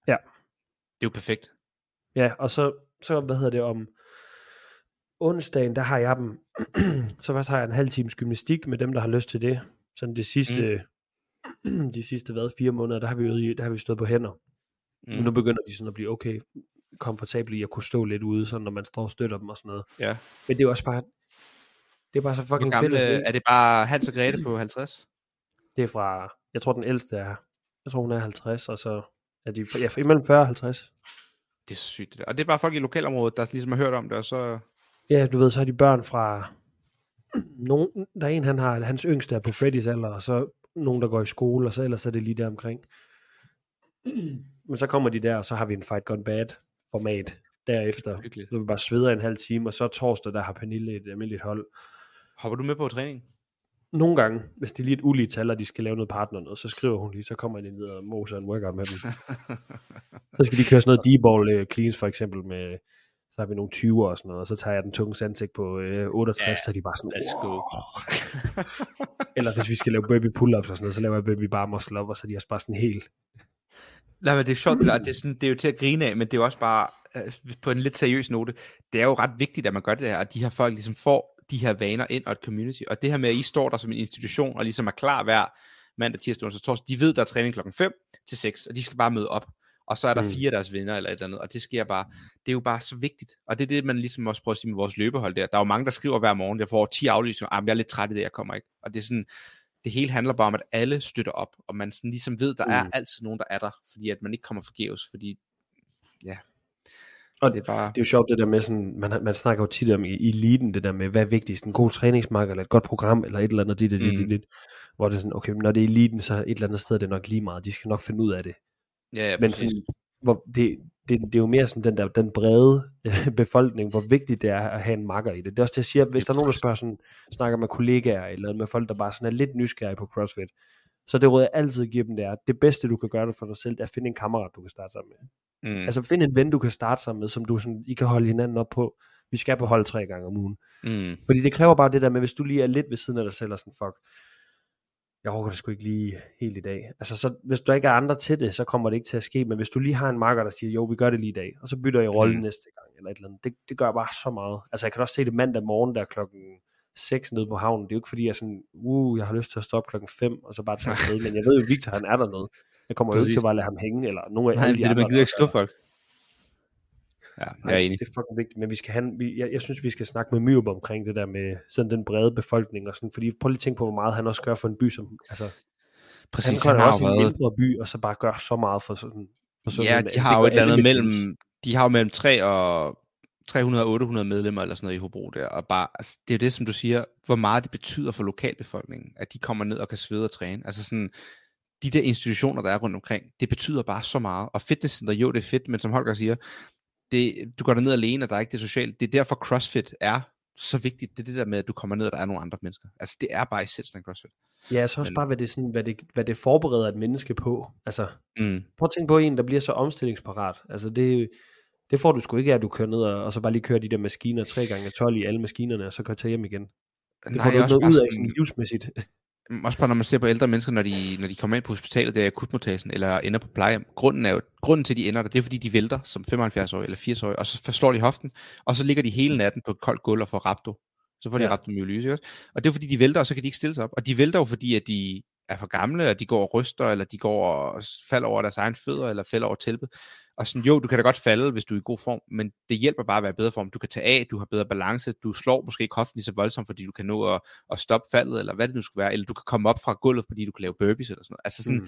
Ja. Det er jo perfekt. Ja, og så hvad hedder det, om onsdagen, der har jeg dem, så først har jeg en halv times gymnastik med dem, der har lyst til det, sådan det sidste... De sidste 4 måneder, der har vi stået på hænder. Nu begynder de sådan at blive okay komfortable i at kunne stå lidt ude, sådan når man står og støtter dem og sådan noget. Ja. Men det er også bare, det er bare så fucking fedt at se. Er det bare Hans og Grete på 50? Det er fra, jeg tror den ældste er, jeg tror hun er 50, og så er de imellem 40 og 50. Det er så sygt det der. Og det er bare folk i lokalområdet, der ligesom har hørt om det, og så Ja, du ved, så har de børn fra nogen, der er en, han har, hans yngste er på Freddys alder, og så nogen, der går i skole, og så ellers er det lige der omkring. Men så kommer de der, og så har vi en Fight Gone Bad format derefter. Hyggeligt. Så vi bare sveder en halv time, og så torsdag, der har Pernille et almindeligt hold. Hopper du med på træning? Nogle gange, hvis det er lige et ulige tal, og de skal lave noget partner noget, så skriver hun lige, så kommer han ind og moser en workout med dem. Så skal de køre sådan noget D-ball cleans for eksempel med, så har vi nogle 20'er og sådan noget, og så tager jeg den tunge sandtæk på 68, yeah, så er de bare sådan, wow. Eller hvis vi skal lave baby pull-ups og sådan noget, så laver jeg baby bar muscle up, og så er de også bare sådan helt... Nej, men det er sjovt, det er jo til at grine af, men det er også bare, på en lidt seriøs note, det er jo ret vigtigt, at man gør det her, og de her folk ligesom får de her vaner ind og et community, og det her med, at I står der som en institution, og ligesom er klar hver mandag, tirsdag, onsdag, torsdag, de ved, der er træning klokken 5 til 6, og de skal bare møde op, og så er der 4 deres venner, eller et eller andet, og det sker bare, det er jo bare så vigtigt, og det er det, man ligesom også prøver at sige med vores løbehold der, der er jo mange, der skriver hver morgen, jeg får 10 aflysninger, jeg er lidt træt i det, jeg kommer ikke, og det er sådan, det hele handler bare om, at alle støtter op, og man sådan ligesom ved, der er altid nogen, der er der, fordi at man ikke kommer forgæves, fordi, ja. Og det er, bare... det er jo sjovt det der med sådan, man snakker jo tit om i eliten det der med, hvad er vigtigst, en god træningsmark eller et godt program eller et eller andet, det, hvor det er sådan, okay, når det er eliten, så et eller andet sted er det nok lige meget, de skal nok finde ud af det. Ja, men sådan, hvor det er jo mere sådan den brede befolkning, hvor vigtigt det er at have en makker i det. Det er også det, jeg siger, hvis der er nogen, der spørger sådan, snakker med kollegaer eller med folk, der bare sådan er lidt nysgerrige på CrossFit, så det råd, jeg altid giver dem, det er, det bedste, du kan gøre det for dig selv, er at finde en kammerat, du kan starte sammen med. Altså find en ven, du kan starte sammen med, som du sådan, I kan holde hinanden op på. Vi skal på hold 3 gange om ugen. Fordi det kræver bare det der med, hvis du lige er lidt ved siden af dig selv og sådan, fuck, jeg håber det sgu ikke lige helt i dag. Altså så, hvis du ikke er andre til det, så kommer det ikke til at ske. Men hvis du lige har en marker, der siger, jo vi gør det lige i dag, og så bytter I rolle næste gang eller et eller andet. Det gør bare så meget. Altså jeg kan også se det mandag morgen der klokken 6 nede på havnen. Det er jo ikke fordi jeg sådan, jeg har lyst til at stoppe klokken 5 og så bare tage afsted. Men jeg ved jo Victor, han er der noget. Jeg kommer jo ikke til at bare lade ham hænge, eller nogle af de andre. Nej, det man gider ikke skuffe folk. Ja, jeg er enig. Det er fucking vigtigt, men vi skal jeg synes, vi skal snakke med Myop omkring det der med sådan den brede befolkning, og sådan, fordi prøv lige at tænke på, hvor meget han også gør for en by, som, altså, præcis, han har også en mindre by, og så bare gør så meget for sådan. Ja, de har jo et eller andet mellem, de har jo mellem 300 og 800 medlemmer, eller sådan noget i Hobro der, og bare, altså, det er jo det, som du siger, hvor meget det betyder for lokalbefolkningen, at de kommer ned og kan svede og træne, altså sådan, de der institutioner, der er rundt omkring, det betyder bare så meget. Og fitnesscenter, jo, det er fedt, men som Holger siger, du går derned alene, og der er ikke det socialt. Det er derfor, CrossFit er så vigtigt. Det er det der med, at du kommer ned, og der er nogle andre mennesker. Altså, det er bare i selvstand CrossFit. Ja, så også bare, hvad det forbereder et menneske på. Altså, prøv at tænke på en, der bliver så omstillingsparat. Altså, det får du sgu ikke af, at du kører ned, og så bare lige kører de der maskiner 3x12 i alle maskinerne, og så kører til hjem igen. Det får du ikke noget ud af, sådan livsmæssigt. Også bare når man ser på ældre mennesker, når de kommer ind på hospitalet, der er akutmodtagelsen, eller ender på plejehjem. Grunden til, at de ender der, det er fordi, de vælter som 75-årige eller 80-årige, og så forslår de hoften, og så ligger de hele natten på et koldt gulv og får rhabdo. Så får de rhabdomyolyse, ikke? Og det er fordi, de vælter, og så kan de ikke stille sig op. Og de vælter jo, fordi at de er for gamle, og de går og ryster, eller de går og falder over deres egen fødder, eller falder over tælpet. Og sådan, jo, du kan da godt falde, hvis du er i god form, men det hjælper bare at være i bedre form. Du kan tage af, du har bedre balance, du slår måske ikke hoften lige så voldsomt, fordi du kan nå at stoppe faldet, eller hvad det nu skulle være, eller du kan komme op fra gulvet, fordi du kan lave burpees eller sådan noget. Altså sådan,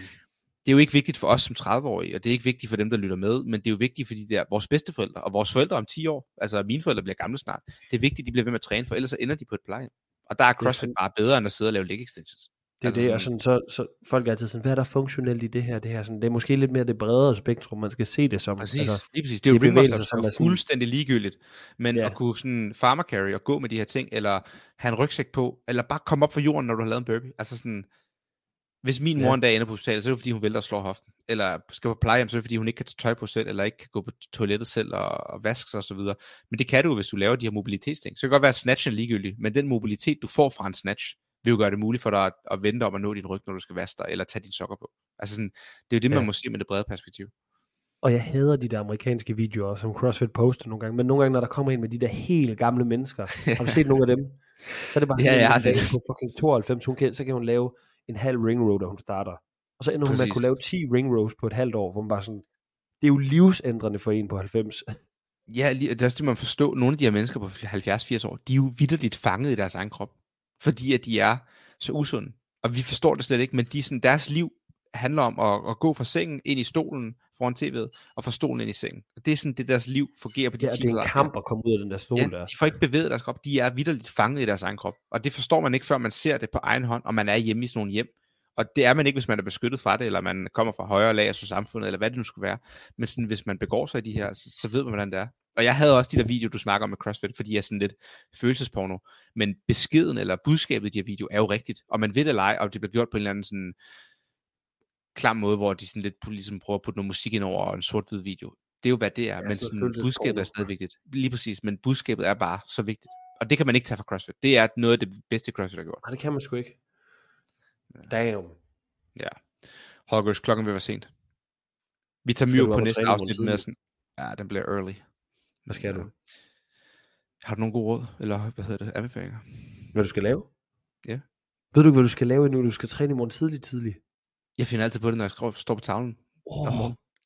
det er jo ikke vigtigt for os som 30-årige, og det er ikke vigtigt for dem, der lytter med, men det er jo vigtigt, fordi det er vores bedsteforældre, og vores forældre om 10 år, altså mine forældre bliver gamle snart, det er vigtigt, de bliver ved med at træne, for ellers så ender de på et plejehjem. Og der er CrossFit bare bedre, end at sidde og lave leg extensions. Det er det, og sådan, så folk er altid sådan, hvad er der funktionelt i det her sådan, det er måske lidt mere det bredere spektrum, man skal se det som. Præcis, altså, lige præcis, det er jo bevægelser, som er fuldstændig ligegyldigt, men at kunne sådan farmercarry og gå med de her ting, eller have en rygsæk på, eller bare komme op fra jorden, når du har lavet en burpee, altså sådan, hvis min mor en dag ender på hospitalet, så er det fordi, hun vælter og slår hoften, eller skal på plejehjem, så er det fordi, hun ikke kan tage tøj på selv, eller ikke kan gå på toilettet selv og vaske sig og så videre, men det kan du, hvis du laver de her mobilitetsting, så kan det godt være, at snatchen er ligegyldig, men den mobilitet, du får fra en snatch, vil jo gøre det muligt for dig at vente om at nå din ryg, når du skal vaske dig, eller tage dine sokker på. Altså sådan, det er jo det, man må se med det brede perspektiv. Og jeg hader de der amerikanske videoer, som CrossFit poster nogle gange, men nogle gange, når der kommer ind med de der helt gamle mennesker, har du set nogle af dem? Så er det bare sådan, at på fucking 92, så kan hun lave en halv ring row, da hun starter. Og så ender hun med at kunne lave 10 ring rows på et halvt år, hvor man bare sådan, det er jo livsændrende for en på 90. Ja, det er også det, man forstår. Nogle af de her mennesker på 70-80 år, de er jo vitterligt fanget i deres egen krop, fordi at de er så usunde. Og vi forstår det slet ikke, men de sådan, deres liv handler om at gå fra sengen ind i stolen, foran tv'et og får stolen ind i sengen. Det er sådan, det deres liv fungerer på de timer. Ja, det er en kamp at komme ud af den der stol der. Ja, de får ikke bevæget deres krop. De er vitterligt fanget i deres egen krop. Og det forstår man ikke, før man ser det på egen hånd, og man er hjemme i sådan nogle hjem. Og det er man ikke, hvis man er beskyttet fra det, eller man kommer fra højere lag af samfundet, eller hvad det nu skulle være. Men sådan, hvis man begår sig i de her, så ved man, hvordan det er. Og jeg havde også de der videoer, du snakker om med CrossFit, fordi jeg er sådan lidt følelsesporno. Men beskeden eller budskabet i de her videoer er jo rigtigt. Og man ved det eller ej, og det bliver gjort på en eller anden sådan klam måde, hvor de sådan lidt ligesom prøver at putte noget musik ind over en sort-hvid video. Det er jo, hvad det er. Ja, men sådan, budskabet er stadig vigtigt. Lige præcis, men budskabet er bare så vigtigt. Og det kan man ikke tage fra CrossFit. Det er noget af det bedste, CrossFit har gjort. Nej, det kan man sgu ikke. Damn. Ja. Hoggers, klokken vil være sent. Vi tager Myop på næste afsnit med sådan. Ja, den bliver early. Hvad skal du? Har du nogle gode råd? Eller hvad hedder det? Anbefalinger? Hvad du skal lave? Ja. Ved du ikke, hvad du skal lave endnu? Du skal træne i morgen tidlig. Jeg finder altid på det, når jeg står på tavlen. Oh,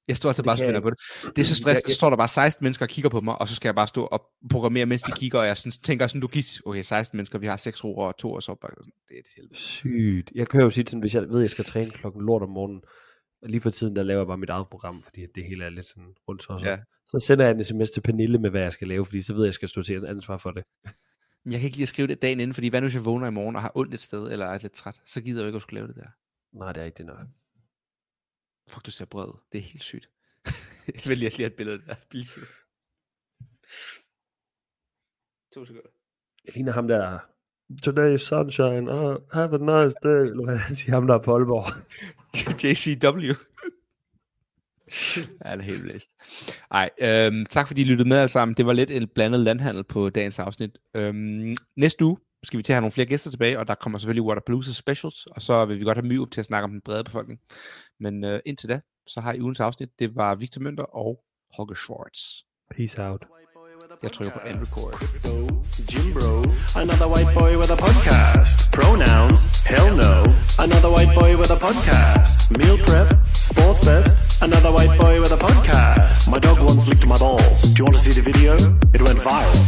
jeg står altid bare og finder på det. Det er så stress, så står der bare 16 mennesker og kigger på mig, og så skal jeg bare stå og programmere, mens de kigger, og jeg sådan, tænker sådan, du gids, okay, 16 mennesker, vi har 6 roer og 2 og så bare, det er et helvede. Sygt. Jeg kører jo sit, sådan, hvis jeg ved, jeg skal træne klokken lort om morgenen, og lige for tiden, der laver jeg bare mit eget program, fordi det hele er lidt sådan rundt så. Ja. Så sender jeg en sms til Pernille med, hvad jeg skal lave, fordi så ved jeg, jeg skal stå til ansvar for det. Men jeg kan ikke lige skrive det dagen inden, fordi hvad nu, hvis jeg vågner i morgen og har ondt et sted, eller er lidt træt, så gider jeg ikke at skulle lave det der. Nej, det er ikke det nok. Fuck, du ser brød. Det er helt sygt. Jeg vil lige have et billede der. 2 sekunder. Jeg ligner ham der. Today sunshine. Oh, have a nice day. Eller hvad han siger, ham der på Holbæk. JCW. Ja, det er helt blæst. Ej, tak fordi I lyttede med alle sammen. Det var lidt en blandet landhandel på dagens afsnit. Næste uge skal vi til at have nogle flere gæster tilbage, og der kommer selvfølgelig Wodapalooza specials, og så vil vi godt have Myop til at snakke om den brede befolkning. Men indtil da, så har I ugens afsnit. Det var Victor Mønter og Holger Schwartz. Peace out. Jeg trykker på end record. Gym bro, another white boy with a podcast. Pronouns, hell no. Another white boy with a podcast. Meal prep, sports bet. Another white boy with a podcast. My dog once licked my balls. Do you want to see the video? It went viral.